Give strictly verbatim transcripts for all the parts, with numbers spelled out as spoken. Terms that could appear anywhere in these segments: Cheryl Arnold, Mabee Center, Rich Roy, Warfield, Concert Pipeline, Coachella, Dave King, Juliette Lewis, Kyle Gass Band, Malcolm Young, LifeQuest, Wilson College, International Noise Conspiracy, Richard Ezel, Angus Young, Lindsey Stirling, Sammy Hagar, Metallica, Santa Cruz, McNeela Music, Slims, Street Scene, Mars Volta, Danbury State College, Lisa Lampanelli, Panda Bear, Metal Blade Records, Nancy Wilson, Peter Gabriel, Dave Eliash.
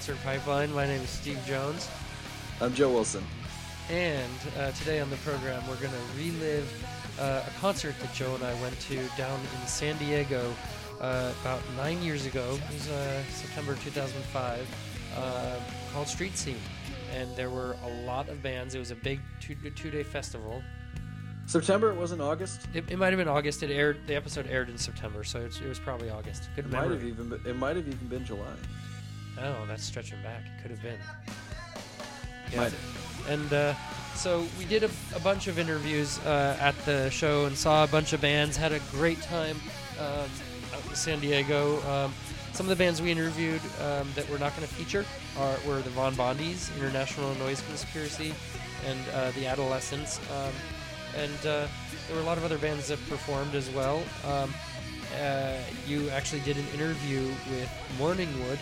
Concert Pipeline. My name is Steve Jones. I'm Joe Wilson. And uh, today on the program, we're going to relive uh, a concert that Joe and I went to down in San Diego uh, about nine years ago. It was uh, September two thousand five, uh, called Street Scene. And there were a lot of bands. It was a big two, two-day festival. September? It wasn't August? It, it might have been August. It aired. The episode aired in September, so it, it was probably August. Good it memory. Might have even been, it might have even been July. Oh, that's stretching back. It could have been. Yeah. Might have. And uh, so we did a, a bunch of interviews uh, at the show and saw a bunch of bands. Had a great time uh, out in San Diego. Um, some of the bands we interviewed um, that we're not going to feature are were the Von Bondys, International Noise Conspiracy, and uh, the Adolescents. Um, And uh, there were a lot of other bands that performed as well. Um, uh, you actually did an interview with Morningwood.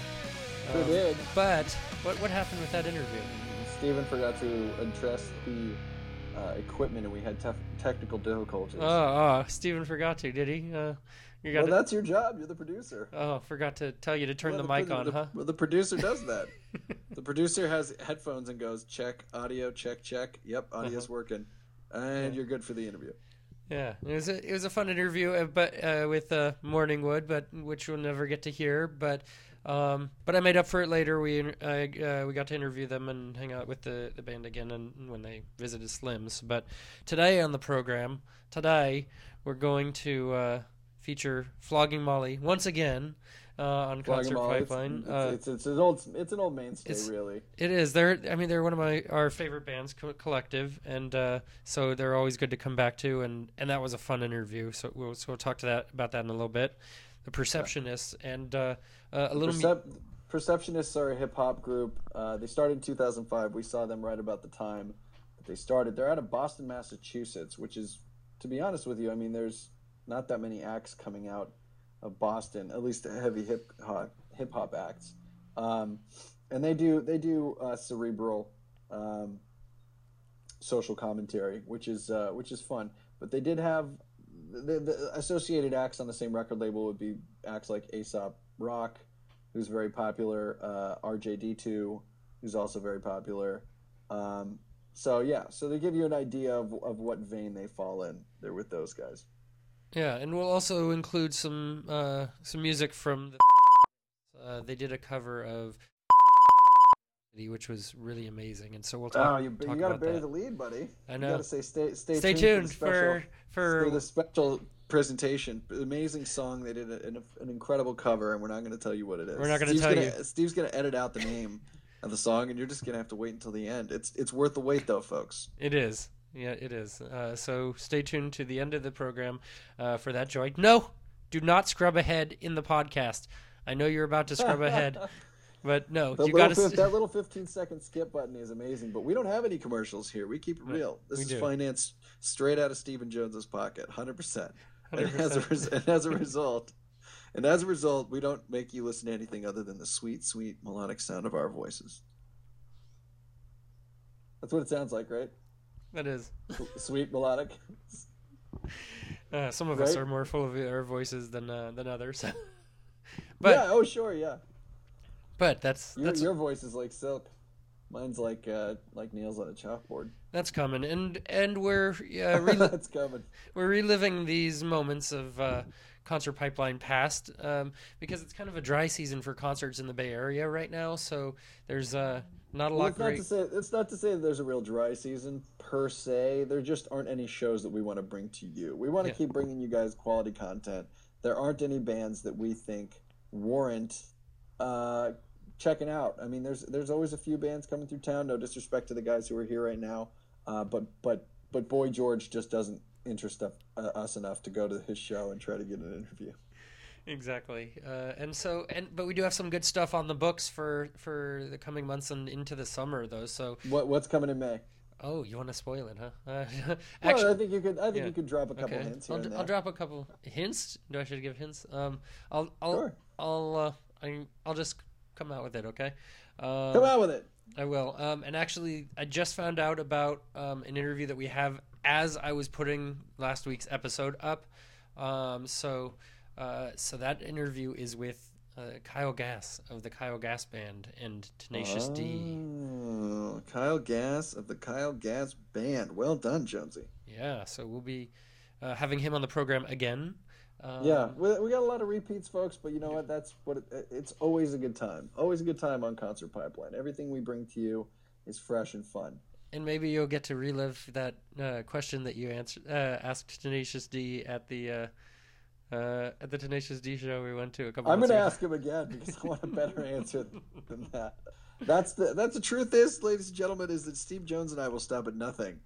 Um, I did. But what what happened with that interview? Steven forgot to address the uh, equipment, and we had tef- technical difficulties. Oh, oh, Steven forgot to, did he? Uh, you got well, to... that's your job. You're the producer. Oh, forgot to tell you to turn well, the, the mic pro- on, the, huh? Well, the producer does that. The producer has headphones and goes, check, audio, check, check. Yep, audio's uh-huh. working. And yeah. You're good for the interview. Yeah, it was a, it was a fun interview, but uh, with uh, Morningwood, but which we'll never get to hear. But um, but I made up for it later. We I, uh, we got to interview them and hang out with the, the band again, and when they visited Slims. But today on the program, today we're going to uh, feature Flogging Molly once again. Uh, on Concert Pipeline. It's, uh, it's, it's, it's an old it's an old mainstay, really. It is. They're I mean they're one of my our favorite bands, co- collective, and uh, so they're always good to come back to. And, and that was a fun interview. So we'll so we'll talk to that about that in a little bit. The Perceptionists and uh, uh, a little Percep- me- Perceptionists are a hip hop group. Uh, they started in two thousand five. We saw them right about the time that they started. They're out of Boston, Massachusetts, which is, to be honest with you, I mean there's not that many acts coming out of Boston, at least heavy hip hop hip hop acts, um, and they do they do uh, cerebral um, social commentary, which is uh, which is fun. But they did have the, the associated acts on the same record label would be acts like Aesop Rock, who's very popular, uh, R J D two, who's also very popular. Um, so yeah, so they give you an idea of of what vein they fall in there with those guys. Yeah, and we'll also include some uh, some music from the... Uh, they did a cover of... which was really amazing, and so we'll talk, oh, you, talk you gotta about bury that. The lead, buddy. I know. You gotta say stay, stay, stay tuned, tuned for, for... for the special presentation. Amazing song. They did an, an incredible cover, and we're not going to tell you what it is. We're not going to tell gonna, you. Steve's going to edit out the name of the song, and you're just going to have to wait until the end. It's, it's worth the wait, though, folks. It is. Yeah, it is. Uh, so stay tuned to the end of the program uh, for that joy. No, do not scrub ahead in the podcast. I know you're about to scrub ahead, but no. You gotta... fifth, that little fifteen-second skip button is amazing, but we don't have any commercials here. We keep it real. This we is do. Financed straight out of Stephen Jones's pocket, one hundred percent. one hundred percent. And, as a res- and as a result, and as a result, we don't make you listen to anything other than the sweet, sweet melodic sound of our voices. That's what it sounds like, right? That is sweet melodic. Uh, some of right? us are more full of our voices than uh, than others. But yeah, oh sure, yeah. But that's your, that's your voice is like silk. Mine's like uh, like nails on a chalkboard. That's coming, and and we're uh, re- that's coming. We're reliving these moments of uh, Concert Pipeline past um, because it's kind of a dry season for concerts in the Bay Area right now. So there's a. Uh, Not a lot. Well, it's, great. Not to say, it's not to say that there's a real dry season per se. There just aren't any shows that we want to bring to you. We want to yeah. keep bringing you guys quality content. There aren't any bands that we think warrant uh, checking out. I mean, there's there's always a few bands coming through town. No disrespect to the guys who are here right now, uh, but but but Boy George just doesn't interest us enough to go to his show and try to get an interview. Exactly, uh, and so and but we do have some good stuff on the books for, for the coming months and into the summer though. So what what's coming in May? Oh, you want to spoil it, huh? Uh, actually, no, I think you could. I think yeah. you could drop a couple okay. hints. Here I'll, and there. I'll drop a couple hints. Do I should give hints? Um, I'll I'll sure. I'll uh, I, I'll just come out with it. Okay, um, come out with it. I will. Um, and actually, I just found out about um, an interview that we have as I was putting last week's episode up. Um, so. Uh, so that interview is with uh, Kyle Gass of the Kyle Gass Band and Tenacious oh, D. Kyle Gass of the Kyle Gass Band. Well done, Jonesy. Yeah, so we'll be uh, having him on the program again. Um, yeah, we, we got a lot of repeats, folks, but you know what? That's what it, it's always a good time. Always a good time on Concert Pipeline. Everything we bring to you is fresh and fun. And maybe you'll get to relive that uh, question that you answered, uh, asked Tenacious D at the uh, uh, at the Tenacious D show we went to a couple. I'm going to ask him again because I want a better answer than that. That's the that's the truth. Is, ladies and gentlemen, is that Steve Jones and I will stop at nothing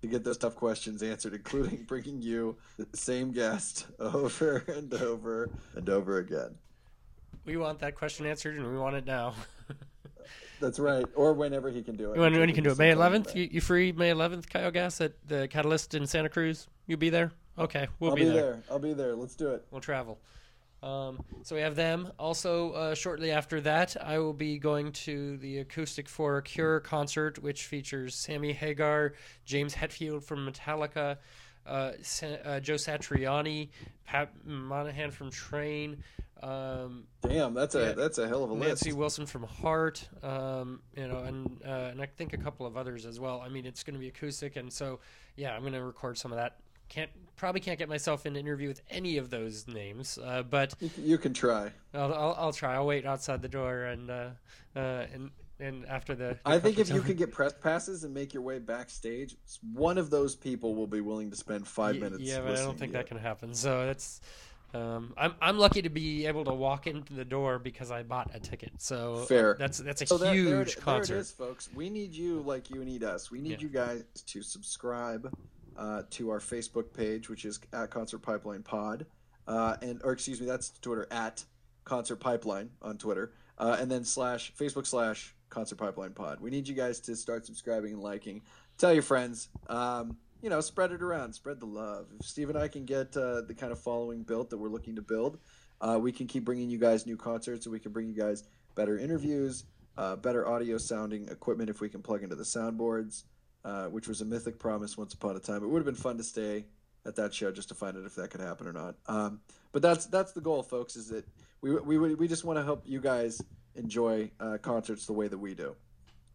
to get those tough questions answered, including bringing you the same guest over and over and over again. We want that question answered, and we want it now. That's right, or whenever he can do it. When, when he can do it. May eleventh? You, you free May eleventh, Kyle Gass, at the Catalyst in Santa Cruz? You'll be there? Okay, we'll I'll be, be there. there. I'll be there. Let's do it. We'll travel. Um, so we have them. Also, uh, shortly after that, I will be going to the Acoustic for a Cure concert, which features Sammy Hagar, James Hetfield from Metallica, uh, San, uh, Joe Satriani, Pat Monahan from Train. Um, Damn, that's a that's a hell of a Nancy list. Nancy Wilson from Heart, um, you know, and uh, and I think a couple of others as well. I mean, it's going to be acoustic, and so yeah, I'm going to record some of that. Can't probably can't get myself an interview with any of those names, uh, but you, you can try. I'll, I'll I'll try. I'll wait outside the door and uh, uh, and and after the. the I think if time. you can get press passes and make your way backstage, one of those people will be willing to spend five yeah, minutes. Yeah, but I don't think that can happen. So that's. Um, I'm I'm lucky to be able to walk into the door because I bought a ticket. So fair. That's that's a so huge there, there it, concert. There it is, folks. We need you like you need us. We need yeah. you guys to subscribe uh, to our Facebook page, which is at Concert Pipeline Pod, uh, and or excuse me, that's Twitter at Concert Pipeline on Twitter, uh, and then slash Facebook slash Concert Pipeline Pod. We need you guys to start subscribing and liking. Tell your friends. Um, You know, spread it around, spread the love. If Steve and I can get uh, the kind of following built that we're looking to build, uh, we can keep bringing you guys new concerts, and we can bring you guys better interviews, uh, better audio sounding equipment if we can plug into the soundboards, uh, which was a mythic promise once upon a time. It would have been fun to stay at that show just to find out if that could happen or not. Um, but that's that's the goal, folks, is that we we we just want to help you guys enjoy uh, concerts the way that we do.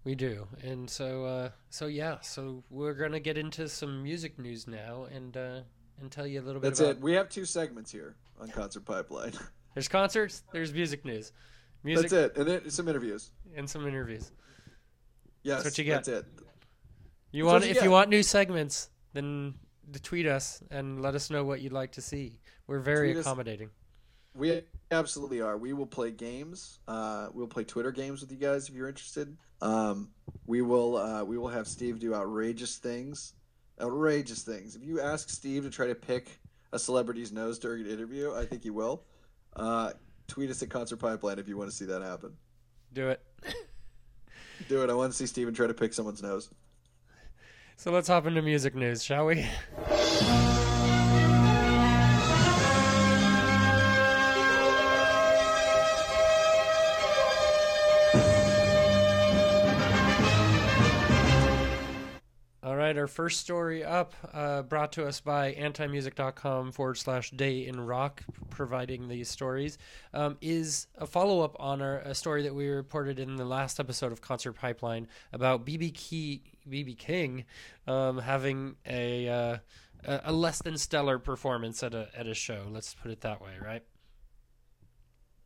We do, and so uh, so yeah, so we're gonna get into some music news now, and uh, and tell you a little bit. That's about... it. We have two segments here on Concert Pipeline. There's concerts. There's music news. Music. That's it, and then some interviews. And some interviews. Yes, that's what you get. That's it. You that's want you if get. you want new segments, then tweet us and let us know what you'd like to see. We're very tweet accommodating. Us. We absolutely are. We will play games. Uh, we'll play Twitter games with you guys if you're interested. Um, we will uh, we will have Steve do outrageous things. Outrageous things. If you ask Steve to try to pick a celebrity's nose during an interview, I think he will. Uh, tweet us at Concert Pipeline if you want to see that happen. Do it. Do it. I want to see Steven try to pick someone's nose. So let's hop into music news, shall we? Our first story up, uh, brought to us by antimusic.com forward slash day in rock, providing these stories, um, is a follow-up on our, a story that we reported in the last episode of Concert Pipeline about B B King um, having a, uh, a less than stellar performance at a, at a show. Let's put it that way, right?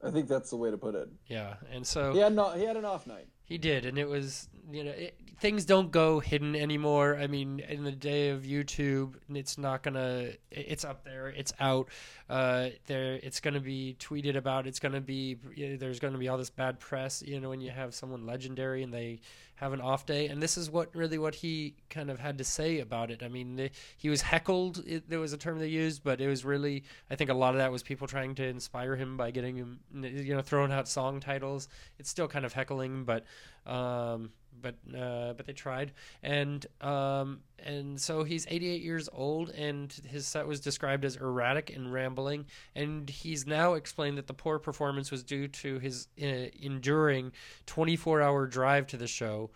I think that's the way to put it. Yeah, and so... He had, no, he had an off night. He did, and it was, you know, it, things don't go hidden anymore. I mean, in the day of YouTube, it's not going to... It's up there. It's out. Uh, there. It's going to be tweeted about. It's going to be... You know, there's going to be all this bad press, you know, when you have someone legendary and they have an off day. And this is what really what he kind of had to say about it. I mean, the, he was heckled. It, there was a term they used, but it was really... I think a lot of that was people trying to inspire him by getting him... you know, throwing out song titles. It's still kind of heckling, but um but uh but they tried, and um and so he's eighty-eight years old, and his set was described as erratic and rambling, and he's now explained that the poor performance was due to his uh, enduring twenty-four hour drive to the show.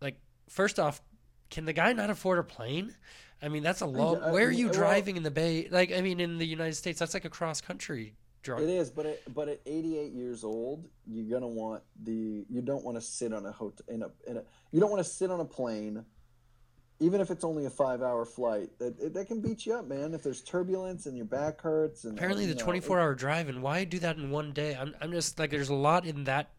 Like, first off, can the guy not afford a plane? I mean, that's a long... I, I, where are you I, driving I, in the Bay? Like, I mean, in the United States, that's like a cross country drug. It is, but it, but at eighty-eight years old, you're gonna want the. You don't want to sit on a hotel in a in a. You don't want to sit on a plane, even if it's only a five-hour flight. That that can beat you up, man. If there's turbulence and your back hurts, and apparently the twenty-four hour drive. And why do that in one day? I'm I'm just like, there's a lot in that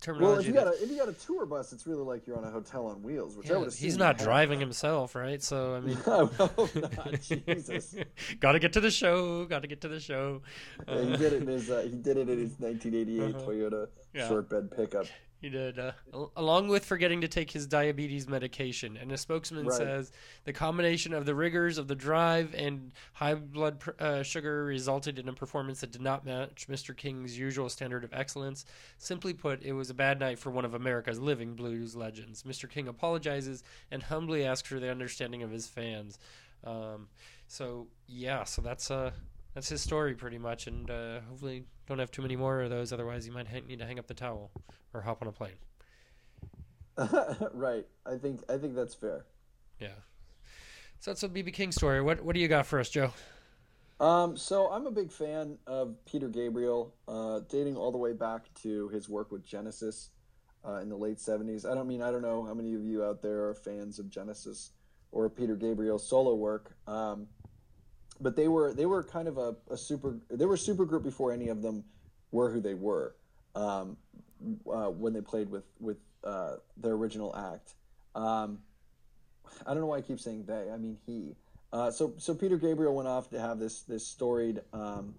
terminology. Well, if you got a if you got a tour bus, it's really like you're on a hotel on wheels. Which yeah, I would assume he's not driving himself, right? So I mean, no, no, not. Jesus, got to get to the show. Got to get to the show. Uh, yeah, he did it in his uh, he did it in his nineteen eighty-eight uh-huh. Toyota yeah. short bed pickup. He did, uh, along with forgetting to take his diabetes medication. And a spokesman right. says the combination of the rigors of the drive and high blood pr- uh, sugar resulted in a performance that did not match Mister King's usual standard of excellence. Simply put, it was a bad night for one of America's living blues legends. Mister King apologizes and humbly asks for the understanding of his fans. Um, so, yeah, so that's uh, that's his story pretty much. And uh, hopefully don't have too many more of those. Otherwise, you might ha- need to hang up the towel. Or hop on a plane. Right. I think I think that's fair. Yeah. So that's a B B King story. What what do you got for us, Joe? Um, so I'm a big fan of Peter Gabriel, uh, dating all the way back to his work with Genesis uh, in the late seventies. I don't mean I don't know how many of you out there are fans of Genesis or Peter Gabriel's solo work. Um, but they were they were kind of a, a super they were a super group before any of them were who they were. Um, Uh, when they played with with uh, their original act, um, I don't know why I keep saying they. I mean he. Uh, so so Peter Gabriel went off to have this this storied um,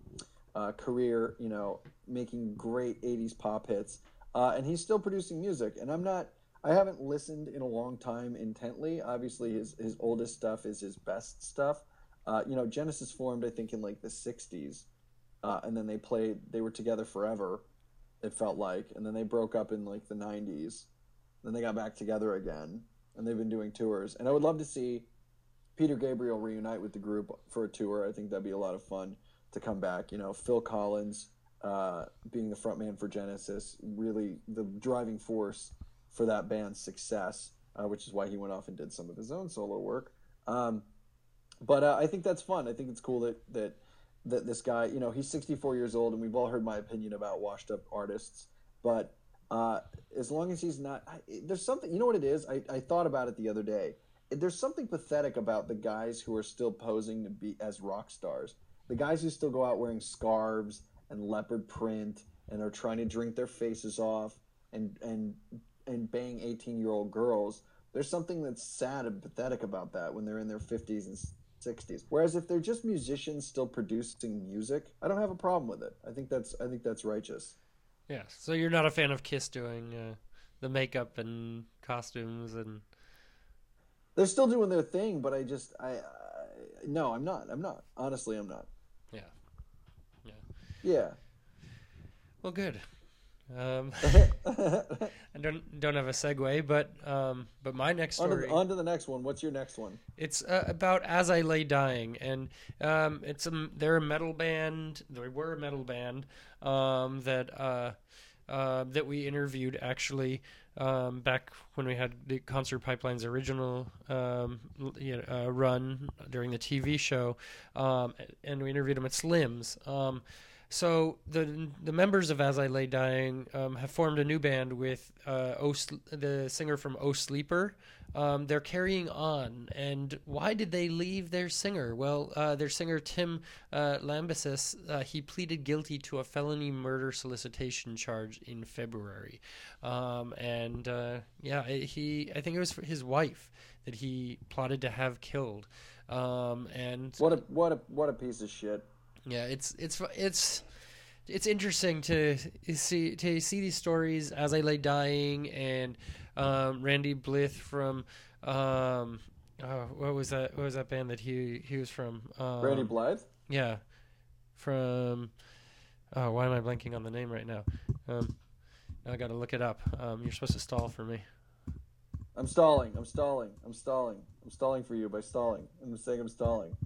uh, career, you know, making great eighties pop hits, uh, and he's still producing music. And I'm not, I haven't listened in a long time intently. Obviously, his his oldest stuff is his best stuff. Uh, you know, Genesis formed I think in like the sixties, uh, and then they played. They were together forever. It felt like, and then they broke up in like the nineties. Then they got back together again, and they've been doing tours. And I would love to see Peter Gabriel reunite with the group for a tour. I think that'd be a lot of fun to come back. You know, Phil Collins uh, being the frontman for Genesis, really the driving force for that band's success, uh, which is why he went off and did some of his own solo work. Um, but uh, I think that's fun. I think it's cool that that. that this guy, you know, he's sixty-four years old, and we've all heard my opinion about washed up artists, but uh, as long as he's not, I, there's something, you know what it is? I, I thought about it the other day. There's something pathetic about the guys who are still posing to be as rock stars. The guys who still go out wearing scarves and leopard print and are trying to drink their faces off and, and, and bang eighteen-year-old girls. There's something that's sad and pathetic about that when they're in their fifties and sixties. Whereas if they're just musicians still producing music, I don't have a problem with it. I think that's I think that's righteous. Yeah. So you're not a fan of Kiss doing uh, the makeup and costumes and they're still doing their thing, but I just I, I no, I'm not. I'm not. Honestly, I'm not. Yeah. Yeah. Yeah. Well, good. Um, I don't don't have a segue, but um, but my next story. On to, the, on to the next one. What's your next one? It's uh, about As I Lay Dying, and um, it's a they're a metal band. They were a metal band um, that uh, uh, that we interviewed actually um, back when we had the Concert Pipeline's original um, you know, uh, run during the T V show, um, and we interviewed them at Slims. Um, So the the members of As I Lay Dying um, have formed a new band with uh, o, the singer from O Sleeper. Um, they're carrying on. And why did they leave their singer? Well, uh, their singer, Tim uh, Lambesis, uh, he pleaded guilty to a felony murder solicitation charge in February. Um, and uh, yeah, he I think it was for his wife that he plotted to have killed. Um, and what a what a what a piece of shit. Yeah, it's it's it's it's interesting to see to see these stories. As I Lay Dying and um, Randy Blythe from um, oh, what was that? What was that band that he he was from? Um, Randy Blythe. Yeah, from oh, why am I blanking on the name right now? Um, now I got to look it up. Um, you're supposed to stall for me. I'm stalling. I'm stalling. I'm stalling. I'm stalling for you by stalling. I'm saying I'm stalling.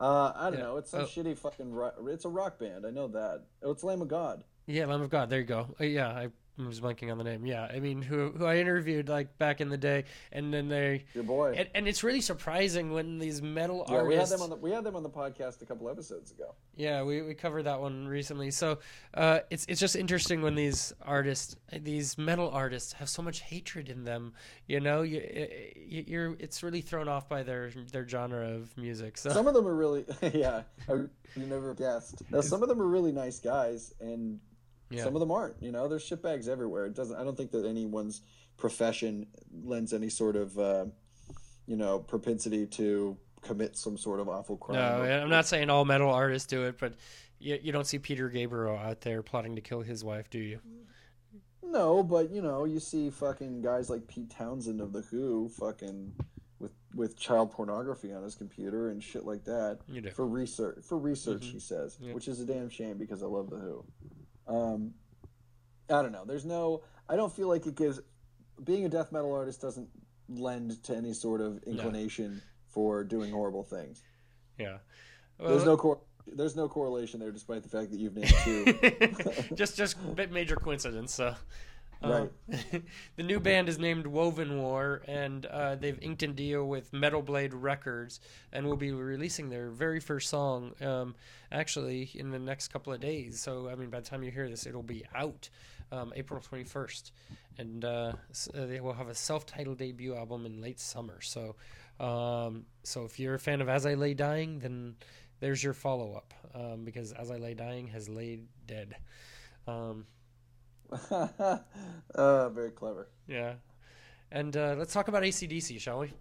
Uh, I don't yeah. know. It's some oh. shitty fucking. Rock, it's a rock band. I know that. Oh, it's Lamb of God. Yeah, Lamb of God. There you go. Uh, yeah, I I was blanking on the name. Yeah, I mean, who who I interviewed like back in the day, and then they your boy, and, and it's really surprising when these metal yeah, artists. We had them on the we had them on the podcast a couple episodes ago. Yeah, we, we covered that one recently. So uh, it's it's just interesting when these artists, these metal artists, have so much hatred in them. You know, you, you're it's really thrown off by their their genre of music. So. Some of them are really yeah, I, you never guessed. Now, some of them are really nice guys and. Yeah. Some of them aren't, you know, there's shitbags everywhere. It doesn't, I don't think that anyone's profession lends any sort of, uh, you know, propensity to commit some sort of awful crime. No, or, I'm not saying all metal artists do it, but you, you don't see Peter Gabriel out there plotting to kill his wife, do you? No, but, you know, you see fucking guys like Pete Townsend of The Who fucking with, with child pornography on his computer and shit like that you do. for research, for research, mm-hmm. he says, yeah. which is a damn shame because I love The Who. Um, I don't know. There's no, I don't feel like it gives, being a death metal artist doesn't lend to any sort of inclination no. for doing horrible things. Yeah. Well, there's no, cor- there's no correlation there despite the fact that you've named two. just, just major coincidence. So, um, right. The new band is named Woven War and, uh, they've inked a deal with Metal Blade Records and will be releasing their very first song, um, actually in the next couple of days. So, I mean, by the time you hear this, it'll be out um, April twenty-first. And uh, so they will have a self-titled debut album in late summer. So um, so if you're a fan of As I Lay Dying, then there's your follow-up um, because As I Lay Dying has laid dead. Um, uh, very clever. Yeah. And uh, let's talk about A C D C, shall we?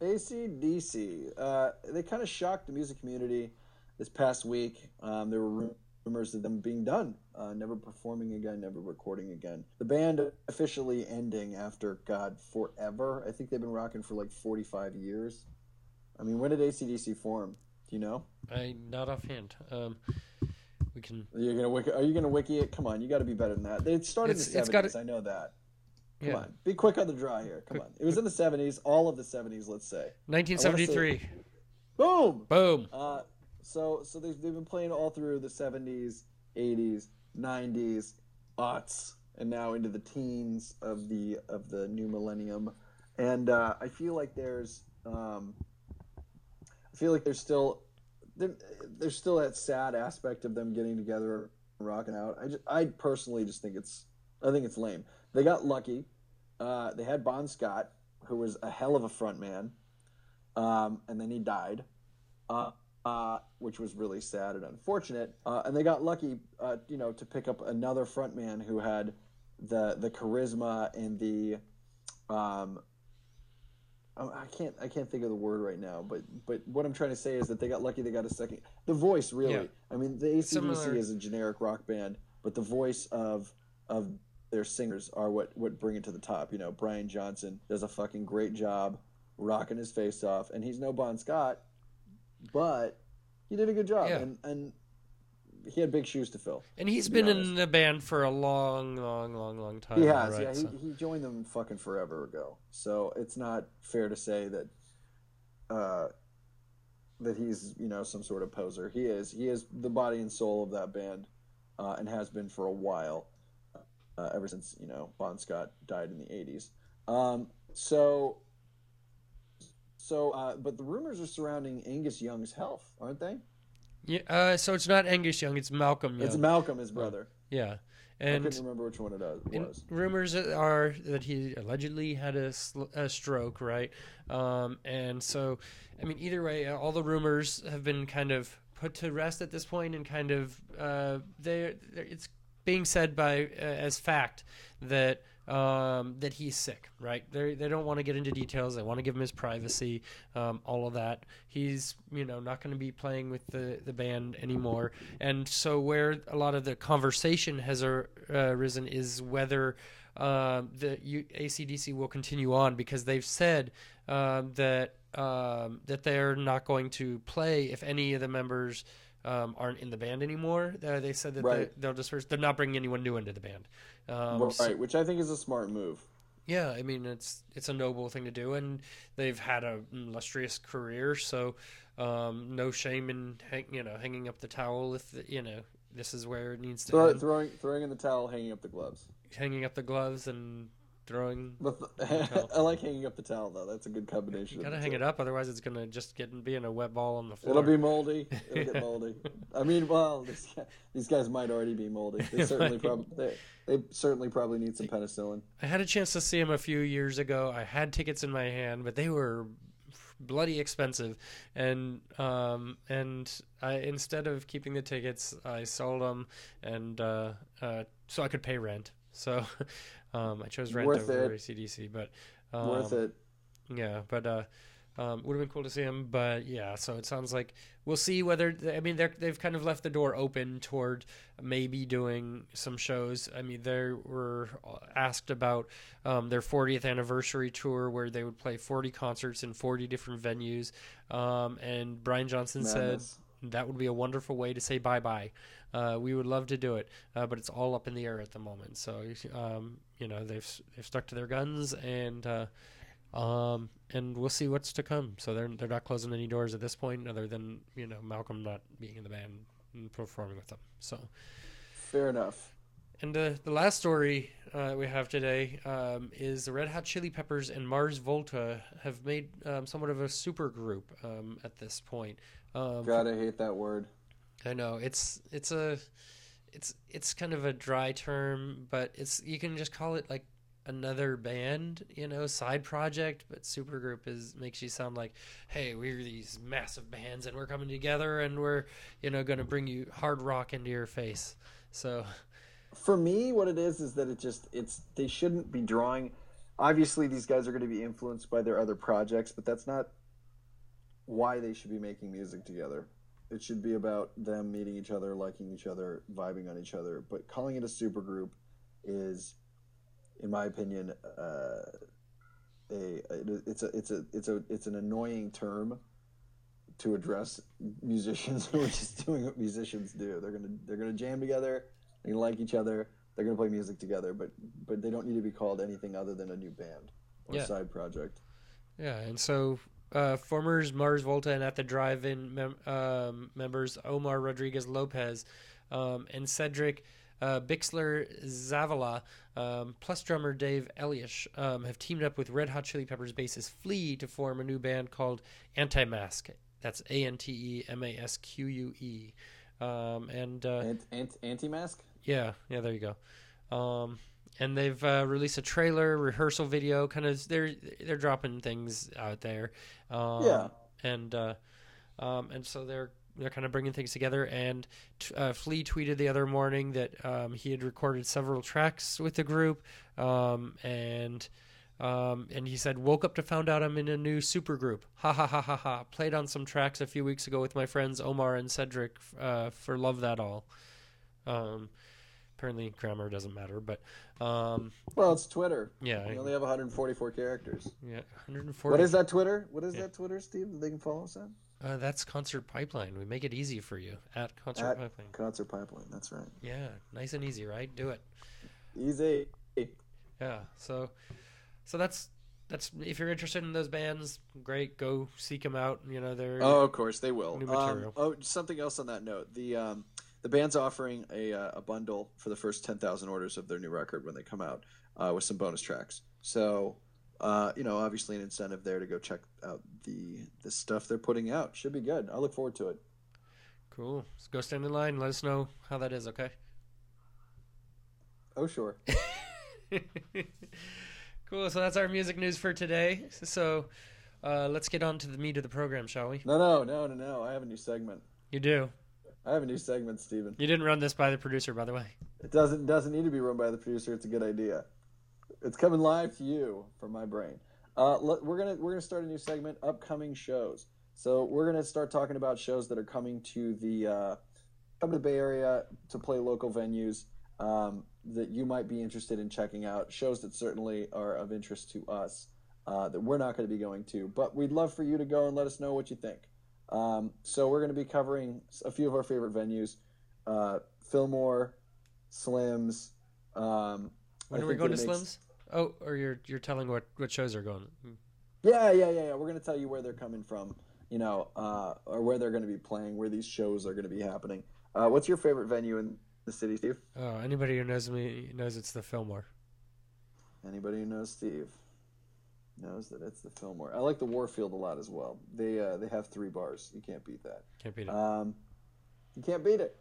A C D C. Uh, they kind of shocked the music community. This past week, um, there were rumors of them being done, uh, never performing again, never recording again. The band officially ending after, God, forever. I think they've been rocking for like forty-five years. I mean, when did A C D C form? Do you know? I not offhand. Um, we can. You're gonna wiki? Are you gonna wiki it? Come on, you got to be better than that. It started it's, in the seventies. I know that. Come yeah. on, be quick on the draw here. Come quick, on, it was quick. In the seventies, all of the seventies, let's say. nineteen seventy-three. Say, boom. Boom. Uh, So so they've, they've been playing all through the seventies, eighties, nineties, aughts, and now into the teens of the of the new millennium. And uh, I feel like there's um, I feel like there's still there, there's still that sad aspect of them getting together and rocking out. I just, I personally just think it's I think it's lame. They got lucky. Uh, they had Bon Scott, who was a hell of a frontman, um, and then he died. Uh, Uh, which was really sad and unfortunate. Uh, and they got lucky, uh, you know, to pick up another frontman who had the the charisma and the, um, I can't I can't think of the word right now. But but what I'm trying to say is that they got lucky. They got a second. The voice, really. Yeah. I mean, the A C D C Similar. is a generic rock band, but the voice of of their singers are what what bring it to the top. You know, Brian Johnson does a fucking great job, rocking his face off, and he's no Bon Scott. But he did a good job, yeah. and, and he had big shoes to fill. And he's been in the band for a long, long, long, long time. He has, right? yeah. So. He, he joined them fucking forever ago. So it's not fair to say that uh, that he's, you know, some sort of poser. He is. He is the body and soul of that band uh, and has been for a while, uh, ever since, you know, Bon Scott died in the eighties. Um, so... So, uh, but the rumors are surrounding Angus Young's health, aren't they? Yeah. Uh, so it's not Angus Young; it's Malcolm Young. It's Malcolm, his brother. Yeah, and I couldn't remember which one it was. Rumors are that he allegedly had a, a stroke, right? Um, and so, I mean, either way, all the rumors have been kind of put to rest at this point, and kind of uh, they it's being said by uh, as fact that. Um, that he's sick, right? They they don't want to get into details. They want to give him his privacy, um, all of that. He's, you know, not going to be playing with the, the band anymore. And so where a lot of the conversation has ar- uh, arisen is whether uh, the U- A C D C will continue on because they've said uh, that um, that they're not going to play if any of the members um, aren't in the band anymore. Uh, they said that right. they, they'll disperse. They're not bringing anyone new into the band. Um, right, so, which I think is a smart move. Yeah, I mean, it's it's a noble thing to do, and they've had an illustrious career, so um, no shame in hang, you know hanging up the towel if the, you know this is where it needs to Throw, end. Throwing, throwing in the towel, hanging up the gloves. Hanging up gloves and throwing the towel. I like hanging up the towel, though. That's a good combination. You gotta hang it up, otherwise it's gonna just get be in a wet ball on the floor. It'll be moldy. It'll get moldy. I mean, well, this guy, these guys might already be moldy. They certainly probably they, they certainly probably need some penicillin. I had a chance to see them a few years ago. I had tickets in my hand, but they were bloody expensive, and um and I instead of keeping the tickets, I sold them, and uh, uh so I could pay rent. So um I chose rent worth over A C D C, but um, worth it. Yeah, but uh um would have been cool to see him, but yeah, so it sounds like we'll see whether I mean they're they've kind of left the door open toward maybe doing some shows. I mean, they were asked about um their fortieth anniversary tour where they would play forty concerts in forty different venues, um and Brian Johnson Madness. said that would be a wonderful way to say bye-bye. Uh, we would love to do it, uh, but it's all up in the air at the moment. So, um, you know, they've they've stuck to their guns, and uh, um, and we'll see what's to come. So they're they're not closing any doors at this point, other than, you know, Malcolm not being in the band and performing with them. So fair enough. And uh, the last story uh, we have today um, is the Red Hot Chili Peppers and Mars Volta have made um, somewhat of a super group um, at this point. Um, God, I hate that word. I know it's it's a it's it's kind of a dry term, but it's you can just call it like another band, you know, side project. But supergroup is makes you sound like, hey, we're these massive bands and we're coming together and we're, you know, going to bring you hard rock into your face. So, for me, what it is is that it just it's they shouldn't be drawing. Obviously, these guys are going to be influenced by their other projects, but that's not why they should be making music together. It should be about them meeting each other, liking each other, vibing on each other. But calling it a supergroup is, in my opinion, uh, a it's a it's a it's a it's an annoying term to address musicians who are just doing what musicians do. They're gonna they're gonna jam together. They're gonna like each other. They're gonna play music together. But but they don't need to be called anything other than a new band or yeah. a side project. Yeah, and so. Uh, former Mars Volta and At the Drive-In mem- um, members Omar Rodriguez Lopez um, and Cedric uh, Bixler Zavala um, plus drummer Dave Eliash um, have teamed up with Red Hot Chili Peppers bassist Flea to form a new band called Antemasque. That's A N T E M A S Q U E. Um, and uh, Ant- Ant- Antemasque? Yeah, yeah, there you go. Um, and they've uh, released a trailer, rehearsal video, kind of they're they're dropping things out there, um, yeah. And uh, um, and so they're they're kind of bringing things together. And t- uh, Flea tweeted the other morning that um, he had recorded several tracks with the group, um, and um, and he said, "Woke up to found out I'm in a new supergroup. Ha ha ha ha ha. Played on some tracks a few weeks ago with my friends Omar and Cedric uh, for Love That All." Um, Apparently grammar doesn't matter, but um, well, it's Twitter. Yeah, we only have one hundred forty-four characters. Yeah, one hundred forty. What is that Twitter? What is yeah. that Twitter, Steve? That they can follow us on? Uh, that's Concert Pipeline. We make it easy for you at Concert at Pipeline. Concert Pipeline. That's right. Yeah, nice and easy, right? Do it. Easy. Yeah. So, so that's that's if you're interested in those bands, great. Go seek them out. You know they're oh, of course they will. New material. Um, oh, something else on that note. The um. The band's offering a uh, a bundle for the first ten thousand orders of their new record when they come out uh, with some bonus tracks. So, uh, you know, obviously an incentive there to go check out the, the stuff they're putting out. Should be good. I look forward to it. Cool. So go stand in line and let us know how that is, okay? Oh, sure. Cool. So that's our music news for today. So uh, let's get on to the meat of the program, shall we? No, no, no, no, no. I have a new segment. You do? I have a new segment, Steven. You didn't run this by the producer, by the way. It doesn't doesn't need to be run by the producer. It's a good idea. It's coming live to you from my brain. Uh, look, we're gonna we're gonna start a new segment, upcoming shows. So we're gonna start talking about shows that are coming to the uh, coming to the Bay Area to play local venues um, that you might be interested in checking out. Shows that certainly are of interest to us uh, that we're not going to be going to, but we'd love for you to go and let us know what you think. Um, so we're going to be covering a few of our favorite venues, uh, Fillmore, Slims. Um, when I are we going to makes... Slims? Oh, or you're, you're telling what, what shows are going. Yeah, yeah, yeah, yeah. We're going to tell you where they're coming from, you know, uh, or where they're going to be playing, where these shows are going to be happening. Uh, what's your favorite venue in the city, Steve? Oh, anybody who knows me knows it's the Fillmore. Anybody who knows Steve knows that it's the Fillmore. I like the Warfield a lot as well. They uh, they have three bars. You can't beat that. Can't beat it. Um, you can't beat it.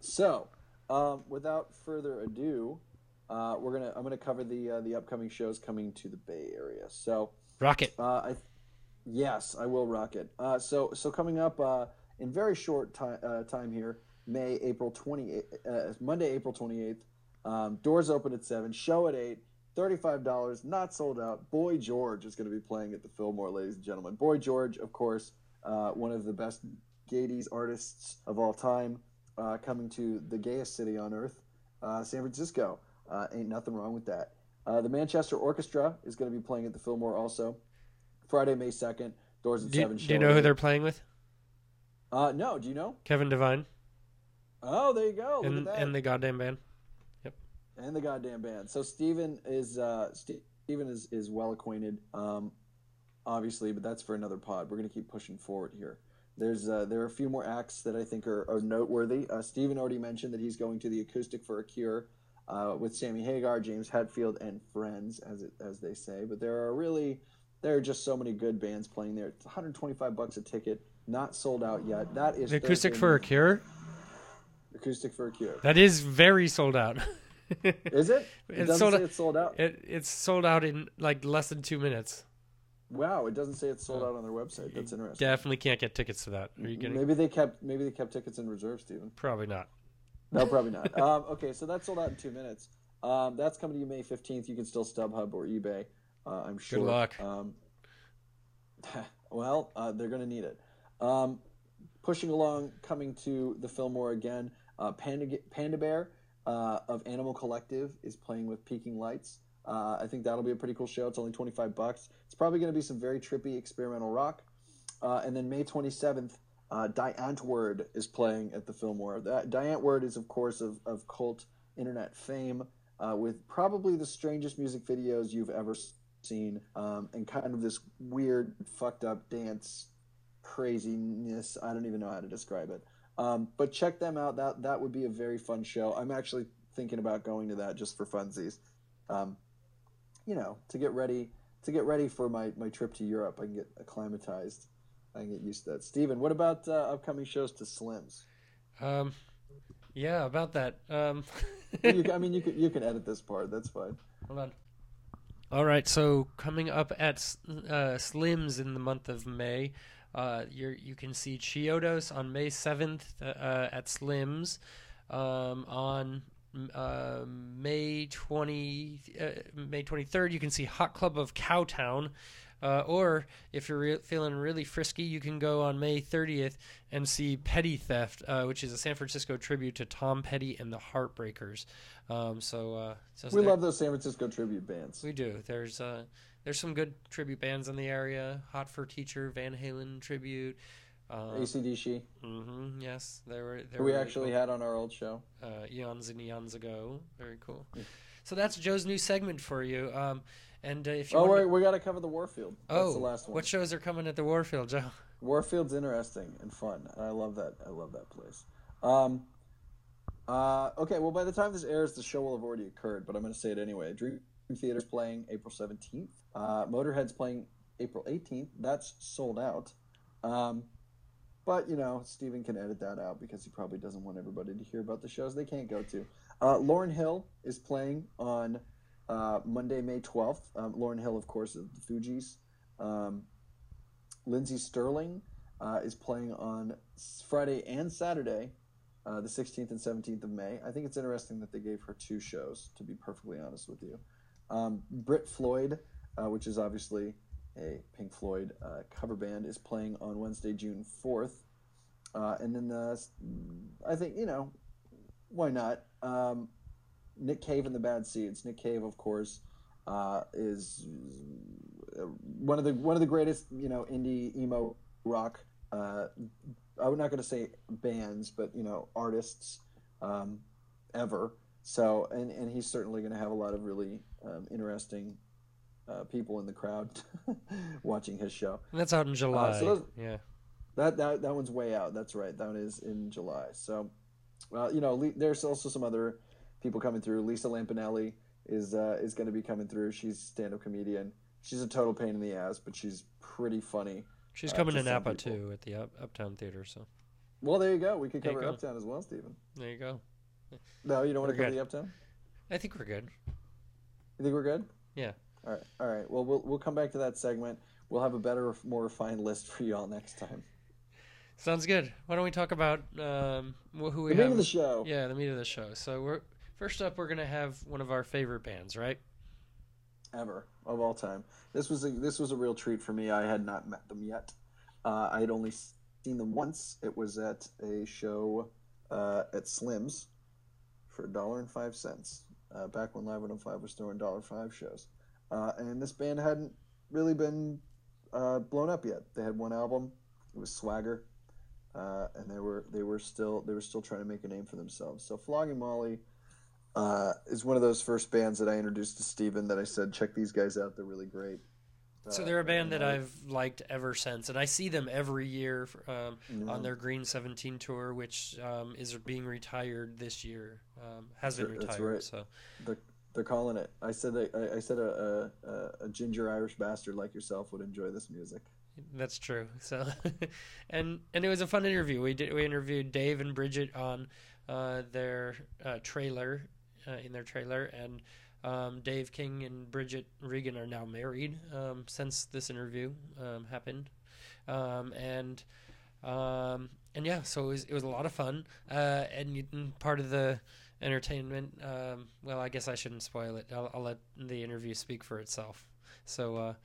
So, um, without further ado, uh, we're gonna I'm gonna cover the uh, the upcoming shows coming to the Bay Area. So rock it. Uh, I, yes, I will rock it. Uh, so so coming up uh, in very short time uh, time here. May April twenty eighth, uh, Monday April twenty eighth. Um, doors open at seven. Show at eight. Thirty five dollars. Not sold out. Boy George is going to be playing at the Fillmore, ladies and gentlemen. Boy George, of course, uh, one of the best gaydies artists of all time, uh, coming to the gayest city on earth, uh, San Francisco. Uh, ain't nothing wrong with that. Uh, the Manchester Orchestra is going to be playing at the Fillmore also. Friday May second. Doors at do, seven. Show do you know who eight. They're playing with? Uh, no. Do you know? Kevin Devine. Oh, there you go. And, Look at that. and the goddamn band. Yep. And the goddamn band. So Steven is uh, St- Steven is, is well acquainted, um, obviously, but that's for another pod. We're going to keep pushing forward here. There's uh, There are a few more acts that I think are, are noteworthy. Uh, Steven already mentioned that he's going to the Acoustic for a Cure uh, with Sammy Hagar, James Hetfield, and friends, as it, as they say. But there are really there are just so many good bands playing there. It's one hundred twenty-five bucks a ticket. Not sold out yet. That is the Acoustic for a Cure. Acoustic for a Cure. That is very sold out. Is it? It it's doesn't sold, say it's sold out. It, it's sold out in like less than two minutes. Wow! It doesn't say it's sold uh, out on their website. That's interesting. Definitely can't get tickets to that. Are you getting? Maybe they kept. Maybe they kept tickets in reserve, Stephen. Probably not. No, probably not. um, okay, so that's sold out in two minutes. Um, that's coming to you May fifteenth. You can still StubHub or eBay. Uh, I'm sure. Good luck. Um, well, uh, they're going to need it. Um, pushing along, coming to the Fillmore again. Uh, Panda, Panda Bear uh, of Animal Collective is playing with Peaking Lights. Uh, I think that'll be a pretty cool show. It's only twenty-five bucks. It's probably going to be some very trippy experimental rock. Uh, and then May twenty-seventh, uh, Die Antwoord is playing at the Fillmore. That, Die Antwoord is, of course, of, of cult internet fame uh, with probably the strangest music videos you've ever seen um, and kind of this weird, fucked up dance craziness. I don't even know how to describe it. Um, but check them out. That that would be a very fun show. I'm actually thinking about going to that just for funsies, um, you know, to get ready to get ready for my, my trip to Europe. I can get acclimatized. I can get used to that. Steven, what about uh, upcoming shows to Slims? Um, yeah, about that. Um, you, I mean, you can you can edit this part. That's fine. Hold on. All right. So coming up at uh, Slims in the month of May. Uh, you you can see Chiodos on May seventh uh, at Slims. Um, on uh, May twentieth, uh, May twenty-third, you can see Hot Club of Cowtown. Uh, or if you're re- feeling really frisky, you can go on May thirtieth and see Petty Theft, uh, which is a San Francisco tribute to Tom Petty and the Heartbreakers. Um, so, uh, so we there. love those San Francisco tribute bands. We do. There's uh, there's some good tribute bands in the area. Hot for Teacher, Van Halen tribute, um, A C D C. Mm-hmm, yes, there were. There we were actually cool. had on our old show uh, eons and eons ago. Very cool. Yeah. So that's Joe's new segment for you. Um, And uh, if you oh, wait, to... we got to cover the Warfield. That's oh, the last one. What shows are coming at the Warfield, Joe? Warfield's interesting and fun. I love that. I love that place. Um, uh, okay, well, by the time this airs, the show will have already occurred, but I'm going to say it anyway. Dream Theater's playing April seventeenth. Uh, Motorhead's playing April eighteenth. That's sold out. Um, but, you know, Steven can edit that out because he probably doesn't want everybody to hear about the shows they can't go to. Uh, Lauryn Hill is playing on... Uh, Monday, May twelfth, um, Lauryn Hill, of course, of the Fugees. Um, Lindsey Stirling uh, is playing on Friday and Saturday, uh, the sixteenth and seventeenth of May. I think it's interesting that they gave her two shows, to be perfectly honest with you. Um, Britt Floyd, uh, which is obviously a Pink Floyd uh, cover band, is playing on Wednesday, June fourth. Uh, and then the, I think, you know, why not? Um, Nick Cave and the Bad Seeds. Nick Cave, of course, uh, is one of the one of the greatest, you know, indie emo rock. Uh, I'm not going to say bands, but you know, artists um, ever. So, and, and he's certainly going to have a lot of really um, interesting uh, people in the crowd watching his show. And that's out in July. Uh, so those, yeah, that that that one's way out. That's right. That one is in July. So. uh, you know, Le- there's also some other people coming through. Lisa Lampanelli is uh, is going to be coming through. She's a stand-up comedian. She's a total pain in the ass, but she's pretty funny. She's uh, coming to Napa, people. too, at the up- Uptown Theater. So, Well, there you go. We could cover Uptown as well, Stephen. There you go. No, you don't want to cover the Uptown? I think we're good. You think we're good? Yeah. All right. All right. Well, we'll we'll come back to that segment. We'll have a better, more refined list for you all next time. Sounds good. Why don't we talk about um, who we the have? The meat of the show. Yeah, the meat of the show. So we're first up, we're going to have one of our favorite bands, right? Ever. Of all time. This was a, this was a real treat for me. I had not met them yet. Uh, I had only seen them once. It was at a show uh, at Slims for a dollar and five cents. Uh, back when Live one oh five was throwing one dollar and five cents shows. Uh, and this band hadn't really been uh, blown up yet. They had one album. It was Swagger. Uh, and they were they were still they were still trying to make a name for themselves. So Flogging Molly uh, is one of those first bands that I introduced to Steven that I said, check these guys out. They're really great. Uh, so they're a band that I've liked ever since. And I see them every year um, yeah. on their Green seventeen tour, which um, is being retired this year. Um, has been retired. That's right. So. The, They're calling it. I said a, I said a, a, a ginger Irish bastard like yourself would enjoy this music. That's true. So, and and it was a fun interview. We did we interviewed Dave and Bridget on uh, their uh, trailer, uh, in their trailer, and um, Dave King and Bridget Regan are now married um, since this interview um, happened, um, and um, and yeah, so it was it was a lot of fun, uh, and, you, and part of the. entertainment. Um, well, I guess I shouldn't spoil it. I'll, I'll let the interview speak for itself. So,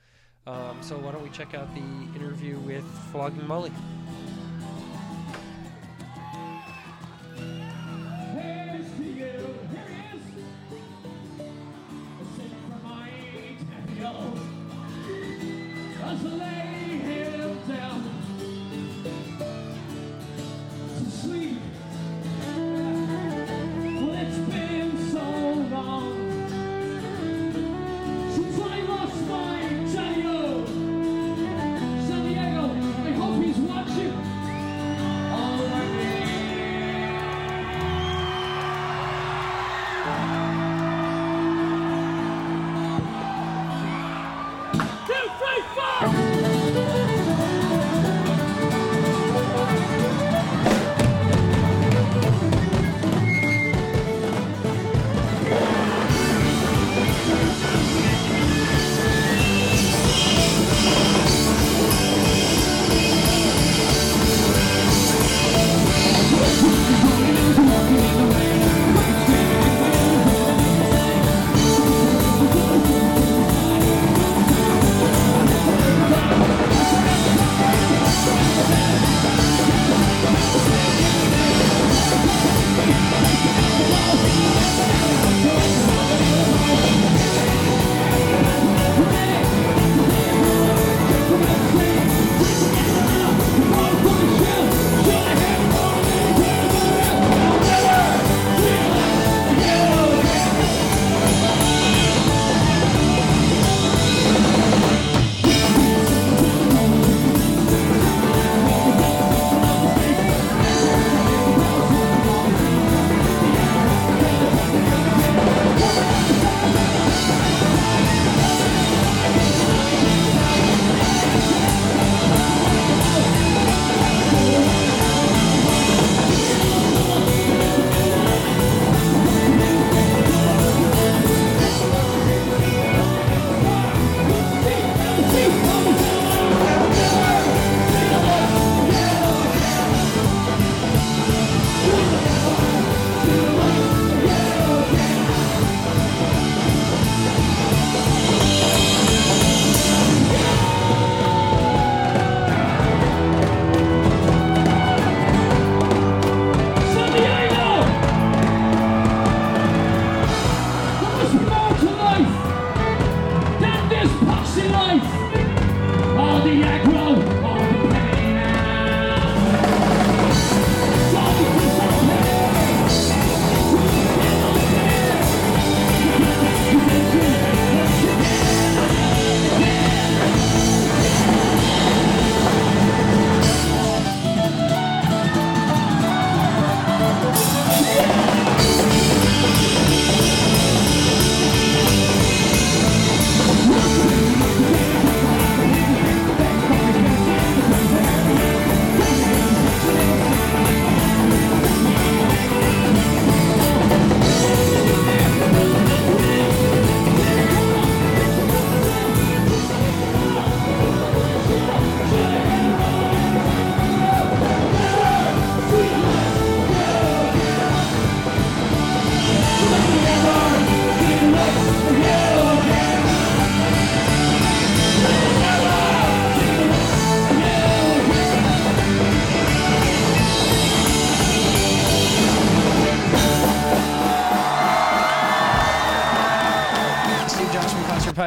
uh, um, so why don't we check out the interview with Flogging Molly? Watch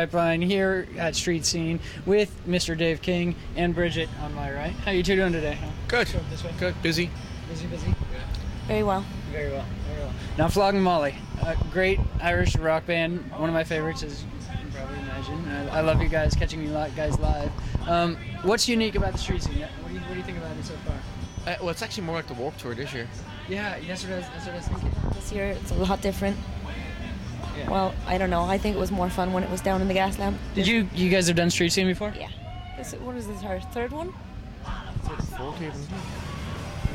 Pipeline here at Street Scene with Mister Dave King and Bridget on my right. How are you two doing today? Good. This way. Good. Busy. Busy, busy. Yeah. Very well. Very well. Very well. Now, Flogging Molly, a great Irish rock band, one of my favorites, as you can probably imagine. I, I love you guys, catching you guys live. Um, what's unique about the Street Scene? What do you, what do you think about it so far? Uh, well, it's actually more like the Warp Tour this year. Yeah, that's what I was, that's what I was thinking. This year, it's a lot different. Yeah. Well, I don't know. I think it was more fun when it was down in the gas lamp. Did you you guys have done Street Scene before? Yeah. This, what is this, our third one? Fourth even.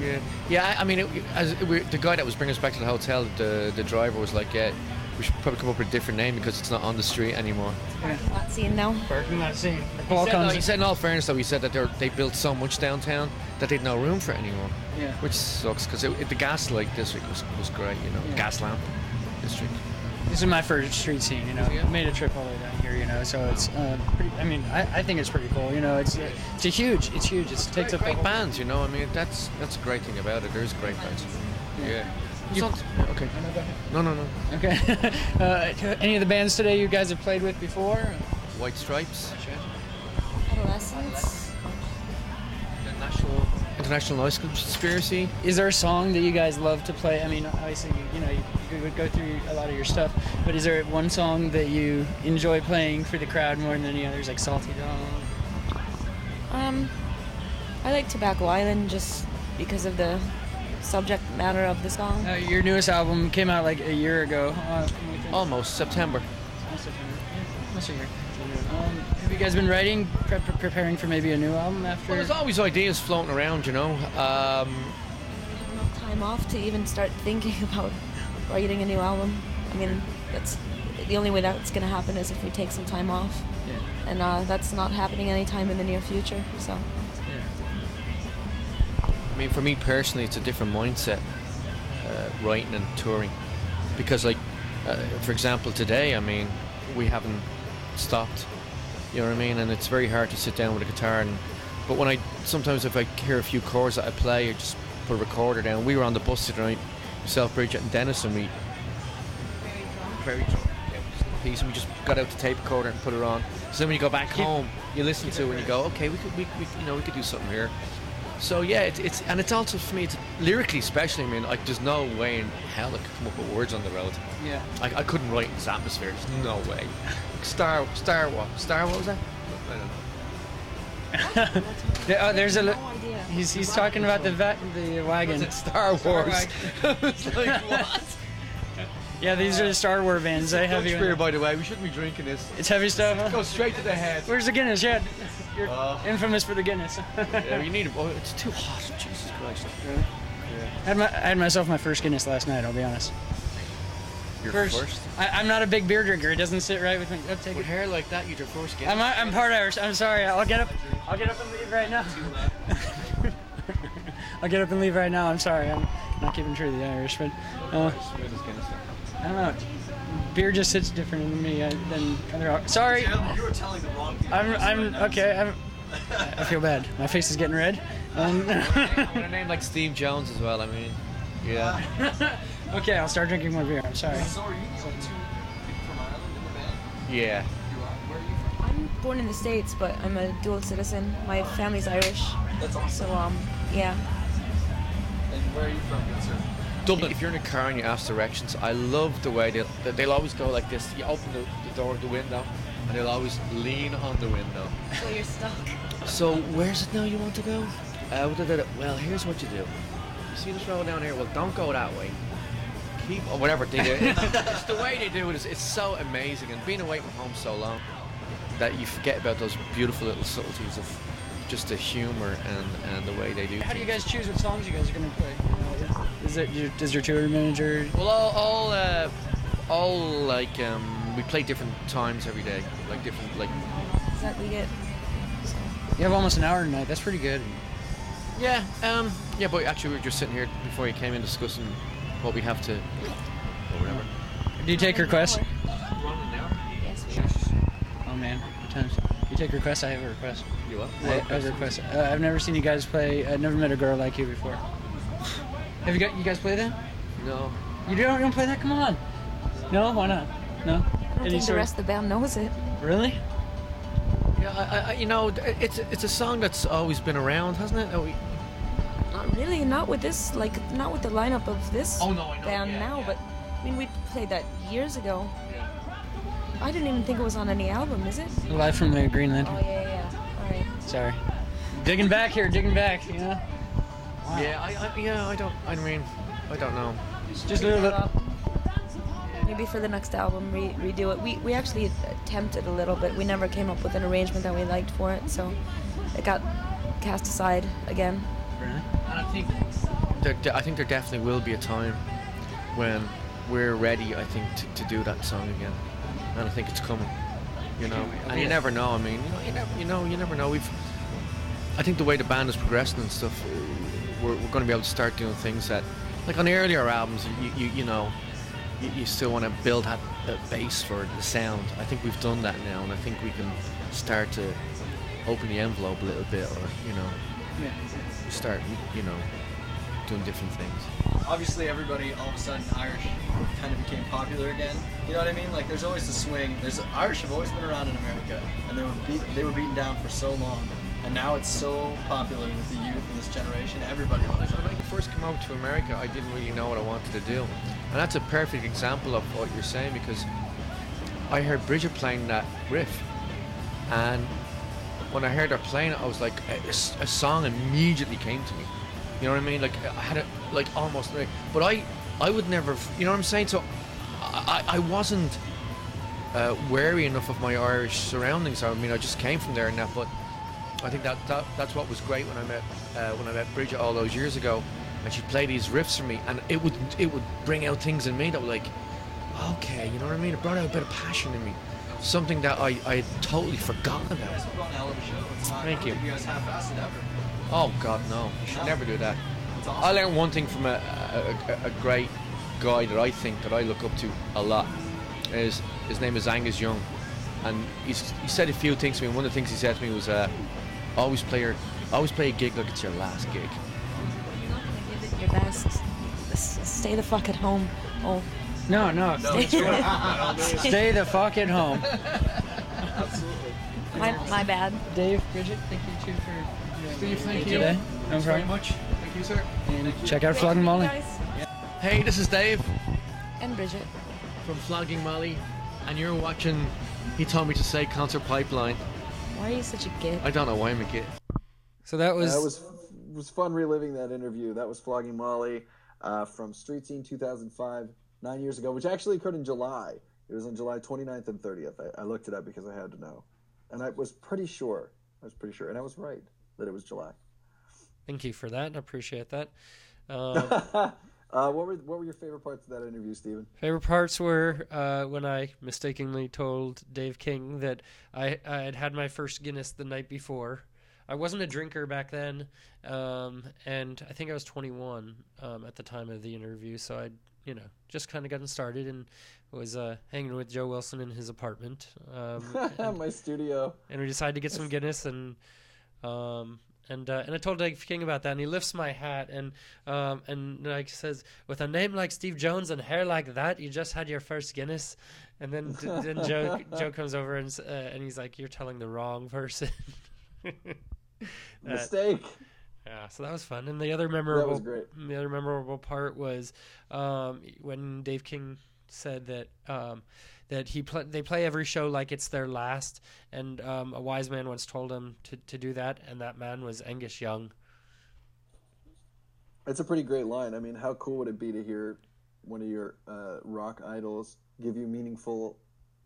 Yeah, yeah. I mean, it, as it, we, the guy that was bringing us back to the hotel, the the driver was like, "Yeah, we should probably come up with a different name because it's not on the street anymore." Parking lot scene now. Parking lot scene. He said, no, he said, in all fairness, though, he said that they they built so much downtown that they'd no room for it anymore. Yeah. Which sucks because the Gaslight district was was great, you know, yeah. Gas Lamp district. This is my first Street Scene, you know. I made a trip all the way down here, you know. So it's, uh, pretty, I mean, I, I think it's pretty cool, you know. It's it's a huge, it's huge. It takes up great bands, you know. I mean, that's that's a great thing about it. There's great bands. Yeah. You, okay. No, no, no. Okay. uh, any of the bands today you guys have played with before? White Stripes. Adolescence. International. International Noise Conspiracy. Is there a song that you guys love to play? I mean, obviously, you know, you would go through a lot of your stuff, but is there one song that you enjoy playing for the crowd more than any others, like Salty Dog? Um, I like Tobacco Island just because of the subject matter of the song. Uh, your newest album came out like a year ago. Uh, Almost, September. Almost September. Yeah, almost a year. Um, have you guys been writing, pre- preparing for maybe a new album after? Well, there's always ideas floating around, you know. Um, I have enough time off to even start thinking about writing a new album. I mean, that's the only way that's going to happen is if we take some time off. Yeah. And uh, that's not happening anytime in the near future, so. Yeah. I mean, for me personally, it's a different mindset, uh, writing and touring. Because, like, uh, for example, today, I mean, we haven't stopped, you know what I mean, and it's very hard to sit down with a guitar. And but when I sometimes if I hear a few chords that I play, I just put a recorder down. We were on the bus tonight, myself, Bridget, and Dennis, and we very drunk, piece, and we just got out the tape recorder and put it on. So then when you go back home, you listen to it and you go, okay, we could, we, we you know, we could do something here. So yeah, it, it's and it's also for me, it's lyrically especially. I mean, like there's no way in hell I could come up with words on the road. Yeah, like I couldn't write in this atmosphere. There's no way. Star, Star, what? Star, what was that? I don't know. There, oh, there's a. Li- he's he's talking about the va- the wagon. Was it Star Wars. Star It's like what? Yeah, these are the Star Wars vans. They have you. Beer, by the way. We shouldn't be drinking this. It's heavy stuff. Huh? Go straight to the head. Where's the Guinness? Yeah, you're uh, infamous for the Guinness. Yeah, you need it. Oh, it's too hot. Jesus Christ. Really? Yeah. I had my, I had myself my first Guinness last night. I'll be honest. Your first? first? I, I'm not a big beer drinker. It doesn't sit right with me. I'll take with it. Hair like that, you're your first Guinness. I'm, I'm part Irish. I'm sorry. I'll get up. I'll get up and leave right now. I'll get up and leave right now. I'm sorry. I'm not keeping true to the Irish, but. Uh, I don't know. Beer just sits different in me than other. Sorry. You were telling the wrong people. I'm. I'm okay. I'm, I feel bad. My face is getting red. Um, I'm gonna name like Steve Jones as well. I mean, yeah. Okay, I'll start drinking more beer. I'm sorry. So are you the only two from Ireland in the band? Yeah. You are. Where are you from? I'm born in the States, but I'm a dual citizen. My family's Irish. That's awesome. So um, yeah. And where are you from, good sir? Dublin. If you're in a car and you ask directions, I love the way they'll, they'll always go like this. You open the, the door of the window and they'll always lean on the window. So you're stuck. So where's it now you want to go? Uh, well, here's what you do. You see this road down here? Well, don't go that way. Keep, or whatever they do. It's, it's the way they do it. It's, it's so amazing. And being away from home so long that you forget about those beautiful little subtleties of just the humor and, and the way they do How things. Do you guys choose what songs you guys are going to play? Is it your, does your tour manager? Well, all, all, uh, all like um, we play different times every day, like different like. Is that we get? So. You have almost an hour tonight. That's pretty good. Yeah, um, yeah, but actually we were just sitting here before you came in discussing what we have to, or whatever. Do you take requests? We're on an hour. Yes, we are. Oh man, what time is it? You take requests. I have a request. You what? I, I have a request. Uh, I've never seen you guys play. I've never met a girl like you before. Have you got? You guys play that? No. You don't, you don't play that? Come on. No? Why not? No? don't think the rest of the band knows it. Really? Yeah, I, I, you know, it's it's a song that's always been around, hasn't it? We... Not really, not with this, like, not with the lineup of this oh, no, I know. band yeah, now, yeah. but, I mean, we played that years ago. Yeah. I didn't even think it was on any album, is it? Live from the Green Lantern. Oh, yeah, yeah, yeah. All right. Sorry. Digging back here, digging back, you know? Wow. Yeah, I, I, yeah, I don't, I mean, I don't know. Just a little bit. Maybe for the next album, re redo it. We we actually attempted a little bit. We never came up with an arrangement that we liked for it, so it got cast aside again. Really? And I think there, I think there definitely will be a time when we're ready. I think to, to do that song again, and I think it's coming. You know, and you never know. I mean, you know, you never, you know, you never know. We've. I think the way the band is progressing and stuff, we're we're going to be able to start doing things that, like on the earlier albums, you you, you know. You still want to build that, that base for the sound. I think we've done that now, and I think we can start to open the envelope a little bit, or you know, yeah. start you know doing different things. Obviously, everybody all of a sudden Irish kind of became popular again. You know what I mean? Like, there's always the swing. There's Irish have always been around in America, and they were beat, they were beaten down for so long, and now it's so popular with the youth and this generation. Everybody loves it. When I first came over to America, I didn't really know what I wanted to do. And that's a perfect example of what you're saying, because I heard Bridget playing that riff, and when I heard her playing it, I was like, a, a song immediately came to me. You know what I mean? Like I had it, like almost, like, but I, I would never, you know what I'm saying? So I, I wasn't uh, wary enough of my Irish surroundings. I mean, I just came from there and that. But I think that, that that's what was great when I met uh, when I met Bridget all those years ago. And she'd play these riffs for me, and it would it would bring out things in me that were like, okay, you know what I mean? It brought out a bit of passion in me, something that I I had totally forgotten about. You guys put on a hell of a show. It's not, Thank I don't you. Think you guys half-assed it ever. Oh God, no! You should no. never do that. It's awesome. I learned one thing from a a, a a great guy that I think that I look up to a lot. His his name is Angus Young, and he's, he said a few things to me. And one of the things he said to me was, uh, always play your always play a gig like it's your last gig. Best. Stay the fuck at home. Oh. No, no. no stay, stay the fuck at home. Absolutely. My, my bad. Dave, Bridget, thank you too for Steve, thank, thank you. Today. No Thanks problem. very much. Thank you, sir. And thank you. Check out Flogging Molly. Hey, this is Dave. And Bridget. From Flogging Molly. And you're watching, he told me to say, Concert Pipeline. Why are you such a git? I don't know why I'm a git. So that was... That was It was fun reliving that interview. That was Flogging Molly uh, from Street Scene two thousand five, nine years ago, which actually occurred in July. It was on July twenty-ninth and thirtieth. I, I looked it up because I had to know. And I was pretty sure. I was pretty sure. And I was right that it was July. Thank you for that. I appreciate that. Um, uh, what were what were your favorite parts of that interview, Stephen? Favorite parts were uh, when I mistakenly told Dave King that I, I had had my first Guinness the night before. I wasn't a drinker back then, um, and I think I was twenty-one um, at the time of the interview, so I, you know, just kind of gotten started and was uh, hanging with Joe Wilson in his apartment. Um, and, My studio. And we decided to get some Guinness, and um, and uh, and I told Dave King about that, and he lifts my hat and um, and like says, with a name like Steve Jones and hair like that, you just had your first Guinness. And then, then Joe Joe comes over and uh, and he's like, you're telling the wrong person. Mistake. Uh, yeah, so that was fun. And the other memorable, the other memorable part was um, when Dave King said that um, that he pl they play every show like it's their last, and um, a wise man once told him to to do that, and that man was Angus Young. That's a pretty great line. I mean, how cool would it be to hear one of your uh, rock idols give you meaningful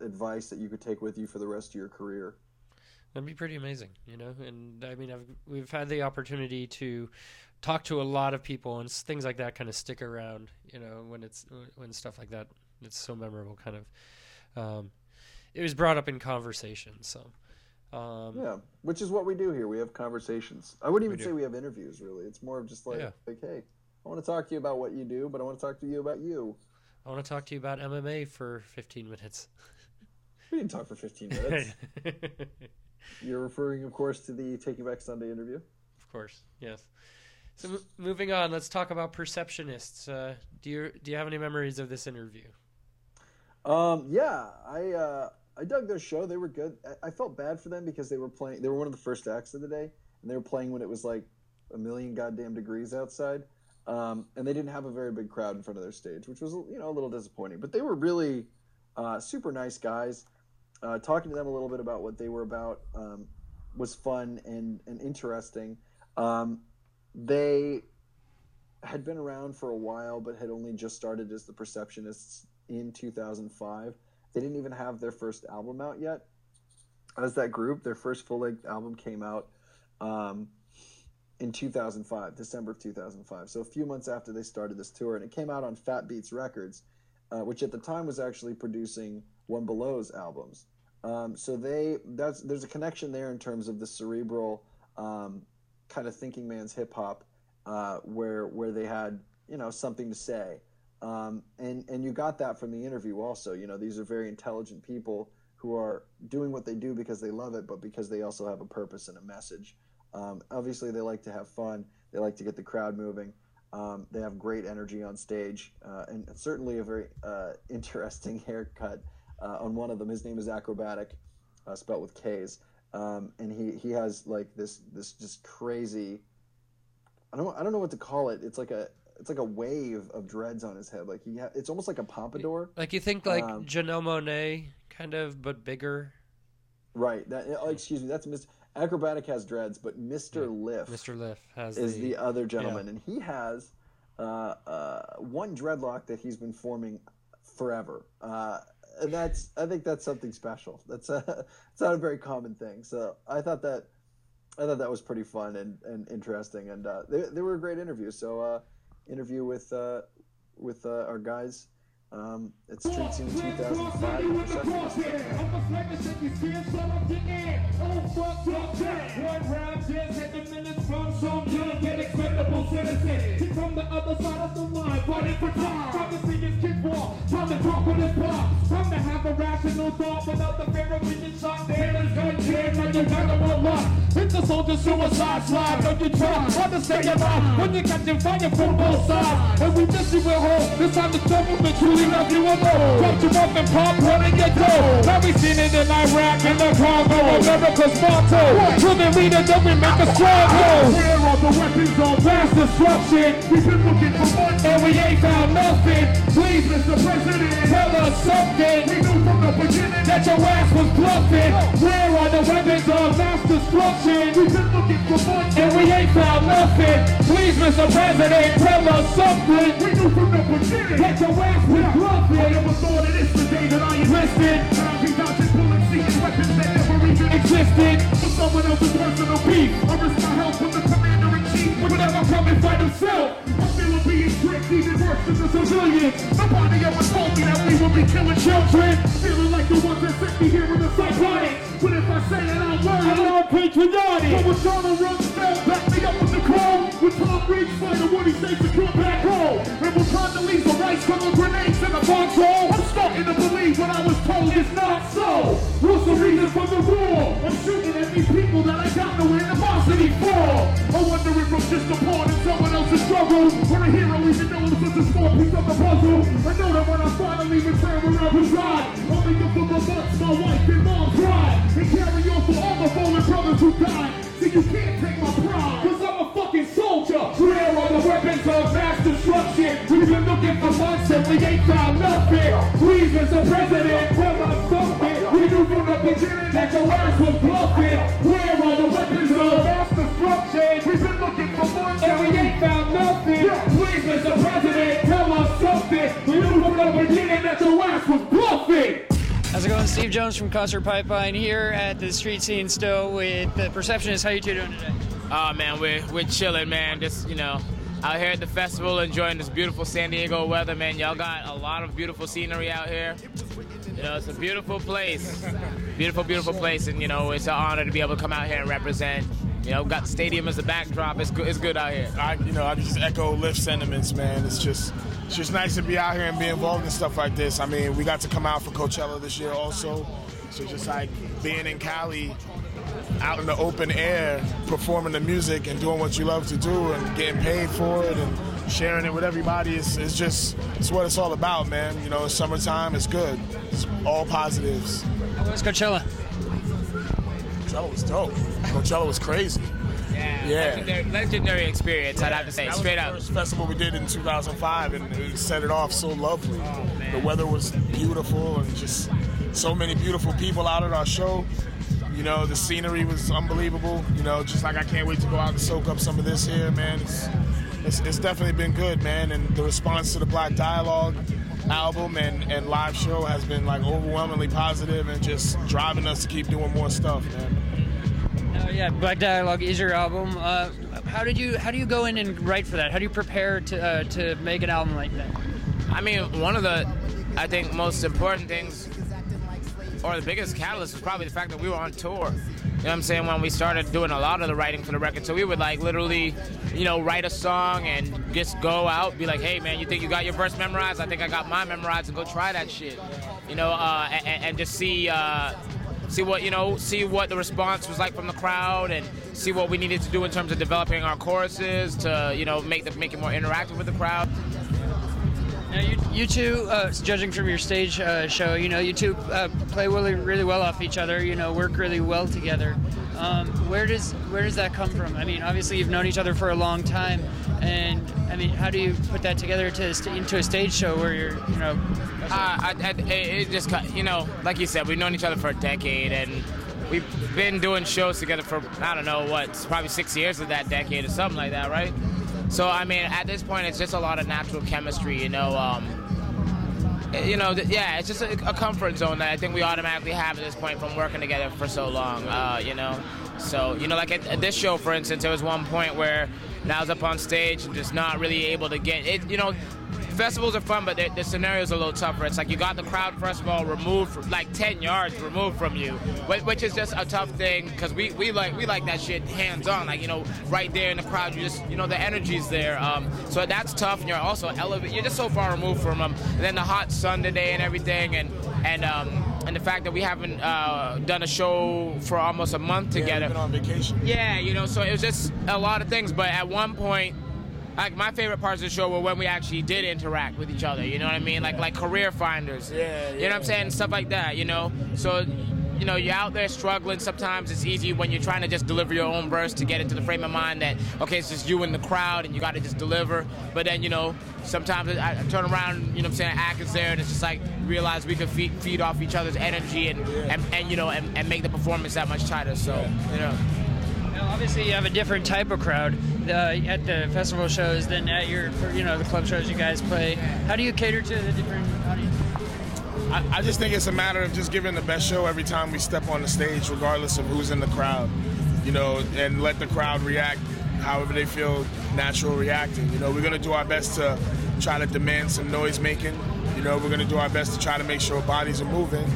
advice that you could take with you for the rest of your career? That'd be pretty amazing, you know. And I mean, I've, we've had the opportunity to talk to a lot of people, and things like that kind of stick around, you know, when it's when stuff like that, it's so memorable. Kind of, um, it was brought up in conversation. So, um, yeah, which is what we do here. We have conversations. I wouldn't even we say we have interviews. Really, it's more of just like, yeah. like, hey, I want to talk to you about what you do, but I want to talk to you about you. I want to talk to you about M M A for fifteen minutes. We didn't talk for fifteen minutes. You're referring, of course, to the Taking Back Sunday interview? Of course, yes. So m moving on, let's talk about Perceptionists. Uh, do you do you have any memories of this interview? Um, yeah, I uh, I dug their show. They were good. I, I felt bad for them because they were playing. They were one of the first acts of the day, and they were playing when it was like a million goddamn degrees outside. Um, and they didn't have a very big crowd in front of their stage, which was, you know, a little disappointing. But they were really uh, super nice guys. Uh, talking to them a little bit about what they were about um, was fun and, and interesting. Um, they had been around for a while, but had only just started as the Perceptionists in two thousand five. They didn't even have their first album out yet. As that group, their first full-length album came out um, in two thousand five, December of two thousand five. So a few months after they started this tour, and it came out on Fat Beats Records, uh, which at the time was actually producing One Below's albums. Um, so they that's there's a connection there in terms of the cerebral um, kind of thinking man's hip hop, uh, where where they had, you know, something to say. Um, and, and you got that from the interview also. You know, these are very intelligent people who are doing what they do because they love it, but because they also have a purpose and a message. Um, obviously, they like to have fun. They like to get the crowd moving. Um, they have great energy on stage, uh, and certainly a very uh, interesting haircut uh, on one of them. His name is Acrobatic, uh, spelled with K's. Um, and he, he has like this this just crazy, I don't I don't know what to call it. It's like a It's like a wave of dreads on his head. Like he, ha- it's almost like a pompadour. Like you think like um, Janelle Monáe kind of, but bigger. Right. That. Oh, excuse me. That's Mister Acrobatic has dreads, but Mister Yeah. Liff. Mister Liff has is the, the other gentleman, yeah. And he has uh, uh, one dreadlock that he's been forming forever. Uh, and that's I think that's something special. That's a, it's not a very common thing. So I thought that I thought that was pretty fun and, and interesting, and uh, they they were a great interview. So. Uh, interview with uh, with uh, our guys. Um, it's Street Scene two thousand five. It's a soldier suicide slide, don't you try, try to stay alive when you're catching fire from both sides. And we miss you at home, this time the government truly love you alone. Cut you off and pop one in your dough. Now we seen it in Iraq and the Congo, America's motto. Driven leader, don't we make a stronghold. Where are the weapons of mass destruction? We've been looking for money and we ain't found nothing. Please, Mister President, tell us something. We knew from the beginning that your ass was bluffing. Where are the weapons of mass destruction? We've been looking for money and we ain't found nothing. Please, Mister President, tell us something. We knew from the beginning that your ass was bluffing. I never thought of this the day that I enlisted. And I'll be dodging bullets, seeking weapons that never even existed. For someone else's personal beef, I risk my health from the commander-in-chief. Whenever coming, fight himself. Being tricked, even worse than the civilians. Nobody ever told me that we would be killing children. Feeling like the ones that sent me here in the psychotic. But if I say it, I'll learn. I'm not patriotic. But with Donald Rumsfeld, back me up with the chrome. With Tom Reed's fight, and Woody says to come back home. And we're trying to leave the rights from the grenades in the foxhole. I'm starting to believe what I was told is not so. What's the reason for the war? I'm shooting at these people that I got no animosity for. I wonder if I'm just a pawn in someone else's struggle. I hear I even know it's such a small piece of the puzzle. I know that when I finally return where I reside, I'll make up for the months my wife and mom cried. And carry on for all the fallen brothers who died. See, you can't take my pride, cause I'm a fucking soldier. Where are the weapons of mass destruction? We've been looking for months and we ain't found nothing. Please, Mister President, tell us something. We knew from the beginning that your ass was bluffing. Where are the weapons of mass destruction? We've been looking for months and we ain't found nothing. Please, Mister President, tell us something. We knew from the beginning that your ass was bluffing. How's it going? Steve Jones from Concert Pipeline here at the Street Scene still with the Perceptionists. How you two doing today? Oh, man, we're, we're chilling, man. Just, you know, out here at the festival enjoying this beautiful San Diego weather, man. Y'all got a lot of beautiful scenery out here. You know, it's a beautiful place. Beautiful, beautiful place. And, you know, it's an honor to be able to come out here and represent. You know, got the stadium as the backdrop. It's good, it's good out here. I, you know, I just echo Liff's sentiments, man. It's just... It's just nice to be out here and be involved in stuff like this. I mean, we got to come out for Coachella this year also. So just like being in Cali, out in the open air, performing the music and doing what you love to do and getting paid for it and sharing it with everybody. It's, it's just, it's what it's all about, man. You know, it's summertime, it's good. It's all positives. How was Coachella? Coachella was dope. Coachella was crazy. Yeah, yeah. Legendary, legendary experience, yeah. I'd have to say, that straight up. That was the first festival we did in two thousand five, and we set it off so lovely. Oh, the weather was beautiful, and just so many beautiful people out at our show. You know, the scenery was unbelievable. You know, just like I can't wait to go out and soak up some of this here, man. It's, it's, it's definitely been good, man, and the response to the Black Dialogue album and, and live show has been, like, overwhelmingly positive and just driving us to keep doing more stuff, man. Uh, yeah, Black Dialogue is your album. Uh, how did you how do you go in and write for that? How do you prepare to uh, to make an album like that? I mean, one of the, I think, most important things, or the biggest catalyst, was probably the fact that we were on tour. You know what I'm saying? When we started doing a lot of the writing for the record, so we would, like, literally, you know, write a song and just go out, be like, hey, man, you think you got your verse memorized? I think I got mine memorized, and go try that shit. You know, uh, and, and just see... Uh, See what, you know, see what the response was like from the crowd, and see what we needed to do in terms of developing our choruses to, you know, make the, make it more interactive with the crowd. Now, you, you two, uh, judging from your stage uh, show, you know, you two uh, play really, really well off each other, you know, work really well together. Um, where does where does that come from? I mean, obviously you've known each other for a long time, and I mean, how do you put that together to st- into a stage show where you're, you know? Uh, I, I, it just, you know, like you said, we've known each other for a decade, and we've been doing shows together for, I don't know what, probably six years of that decade or something like that, right? So I mean, at this point, it's just a lot of natural chemistry, you know. Um, you know, th- yeah, it's just a, a comfort zone that I think we automatically have at this point from working together for so long, uh, you know. So, you know, like at, at this show, for instance, there was one point where I was up on stage and just not really able to get it. You know, festivals are fun, but the scenario's a little tougher. It's like you got the crowd, first of all, removed from, like, ten yards removed from you, which is just a tough thing, because we, we like we like that shit hands-on. Like, you know, right there in the crowd, you just, you know, the energy's there. Um, so that's tough, and you're also elevated. You're just so far removed from them. And then the hot sun today and everything, and, and, um, and the fact that we haven't uh, done a show for almost a month together. Yeah, we've been on vacation. Yeah, you know, so it was just a lot of things, but at one point, like, my favorite parts of the show were when we actually did interact with each other, you know what I mean? Like, like career finders, yeah, yeah, you know what I'm saying? Stuff like that, you know? So, you know, you're out there struggling. Sometimes it's easy when you're trying to just deliver your own verse to get into the frame of mind that, okay, it's just you and the crowd, and you got to just deliver. But then, you know, sometimes I turn around, you know what I'm saying, act is there, and it's just like, realize we could feed, feed off each other's energy and, yeah. and, and you know, and, and make the performance that much tighter, so, yeah. you know. Now, obviously, you have a different type of crowd uh, at the festival shows than at your, you know, the club shows you guys play. How do you cater to the different audience? I, I just think it's a matter of just giving the best show every time we step on the stage, regardless of who's in the crowd, you know, and let the crowd react however they feel natural reacting. You know, we're going to do our best to try to demand some noise making. You know, we're going to do our best to try to make sure bodies are moving.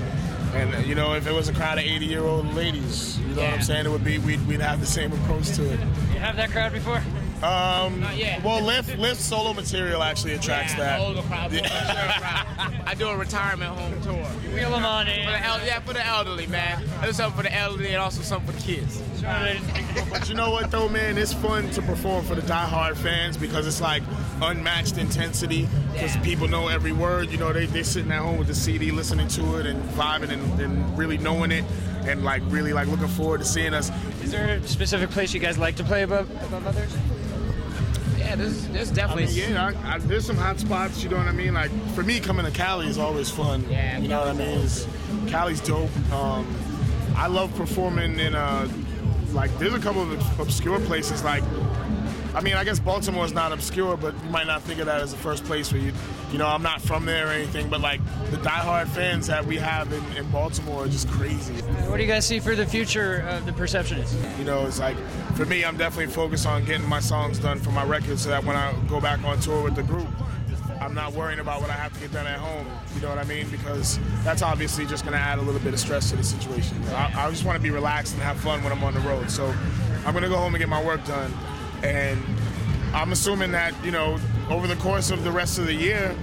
And, you know, if it was a crowd of eighty-year-old ladies, you know yeah. what I'm saying, it would be, we'd, we'd have the same approach to it. You have that crowd before? Um, Not yet. Well, Lift, Lift solo material actually attracts yeah, that. Older crowd, older crowd. I do a retirement home tour. Wheel them on in. For the el- yeah, for the elderly, man. There's something for the elderly and also something for the kids. But you know what, though, man? It's fun to perform for the diehard fans because it's like unmatched intensity because yeah. people know every word. You know, they, they're sitting at home with the C D listening to it and vibing and, and really knowing it. And like really like looking forward to seeing us. Is there a specific place you guys like to play above, above others? Yeah, there's, there's definitely. I mean, yeah, I, I, there's some hot spots. You know what I mean? Like for me, coming to Cali is always fun. Yeah, you know what I mean? It's, Cali's dope. Um, I love performing in uh, like there's a couple of obscure places. Like, I mean, I guess Baltimore is not obscure, but you might not think of that as the first place where you, you know, I'm not from there or anything, but like the diehard fans that we have in, in Baltimore are just crazy. What do you guys see for the future of the Perceptionists? You know, it's like, for me, I'm definitely focused on getting my songs done for my record so that when I go back on tour with the group, I'm not worrying about what I have to get done at home, you know what I mean? Because that's obviously just going to add a little bit of stress to the situation. I, I just want to be relaxed and have fun when I'm on the road. So I'm going to go home and get my work done. And I'm assuming that, you know, over the course of the rest of the year,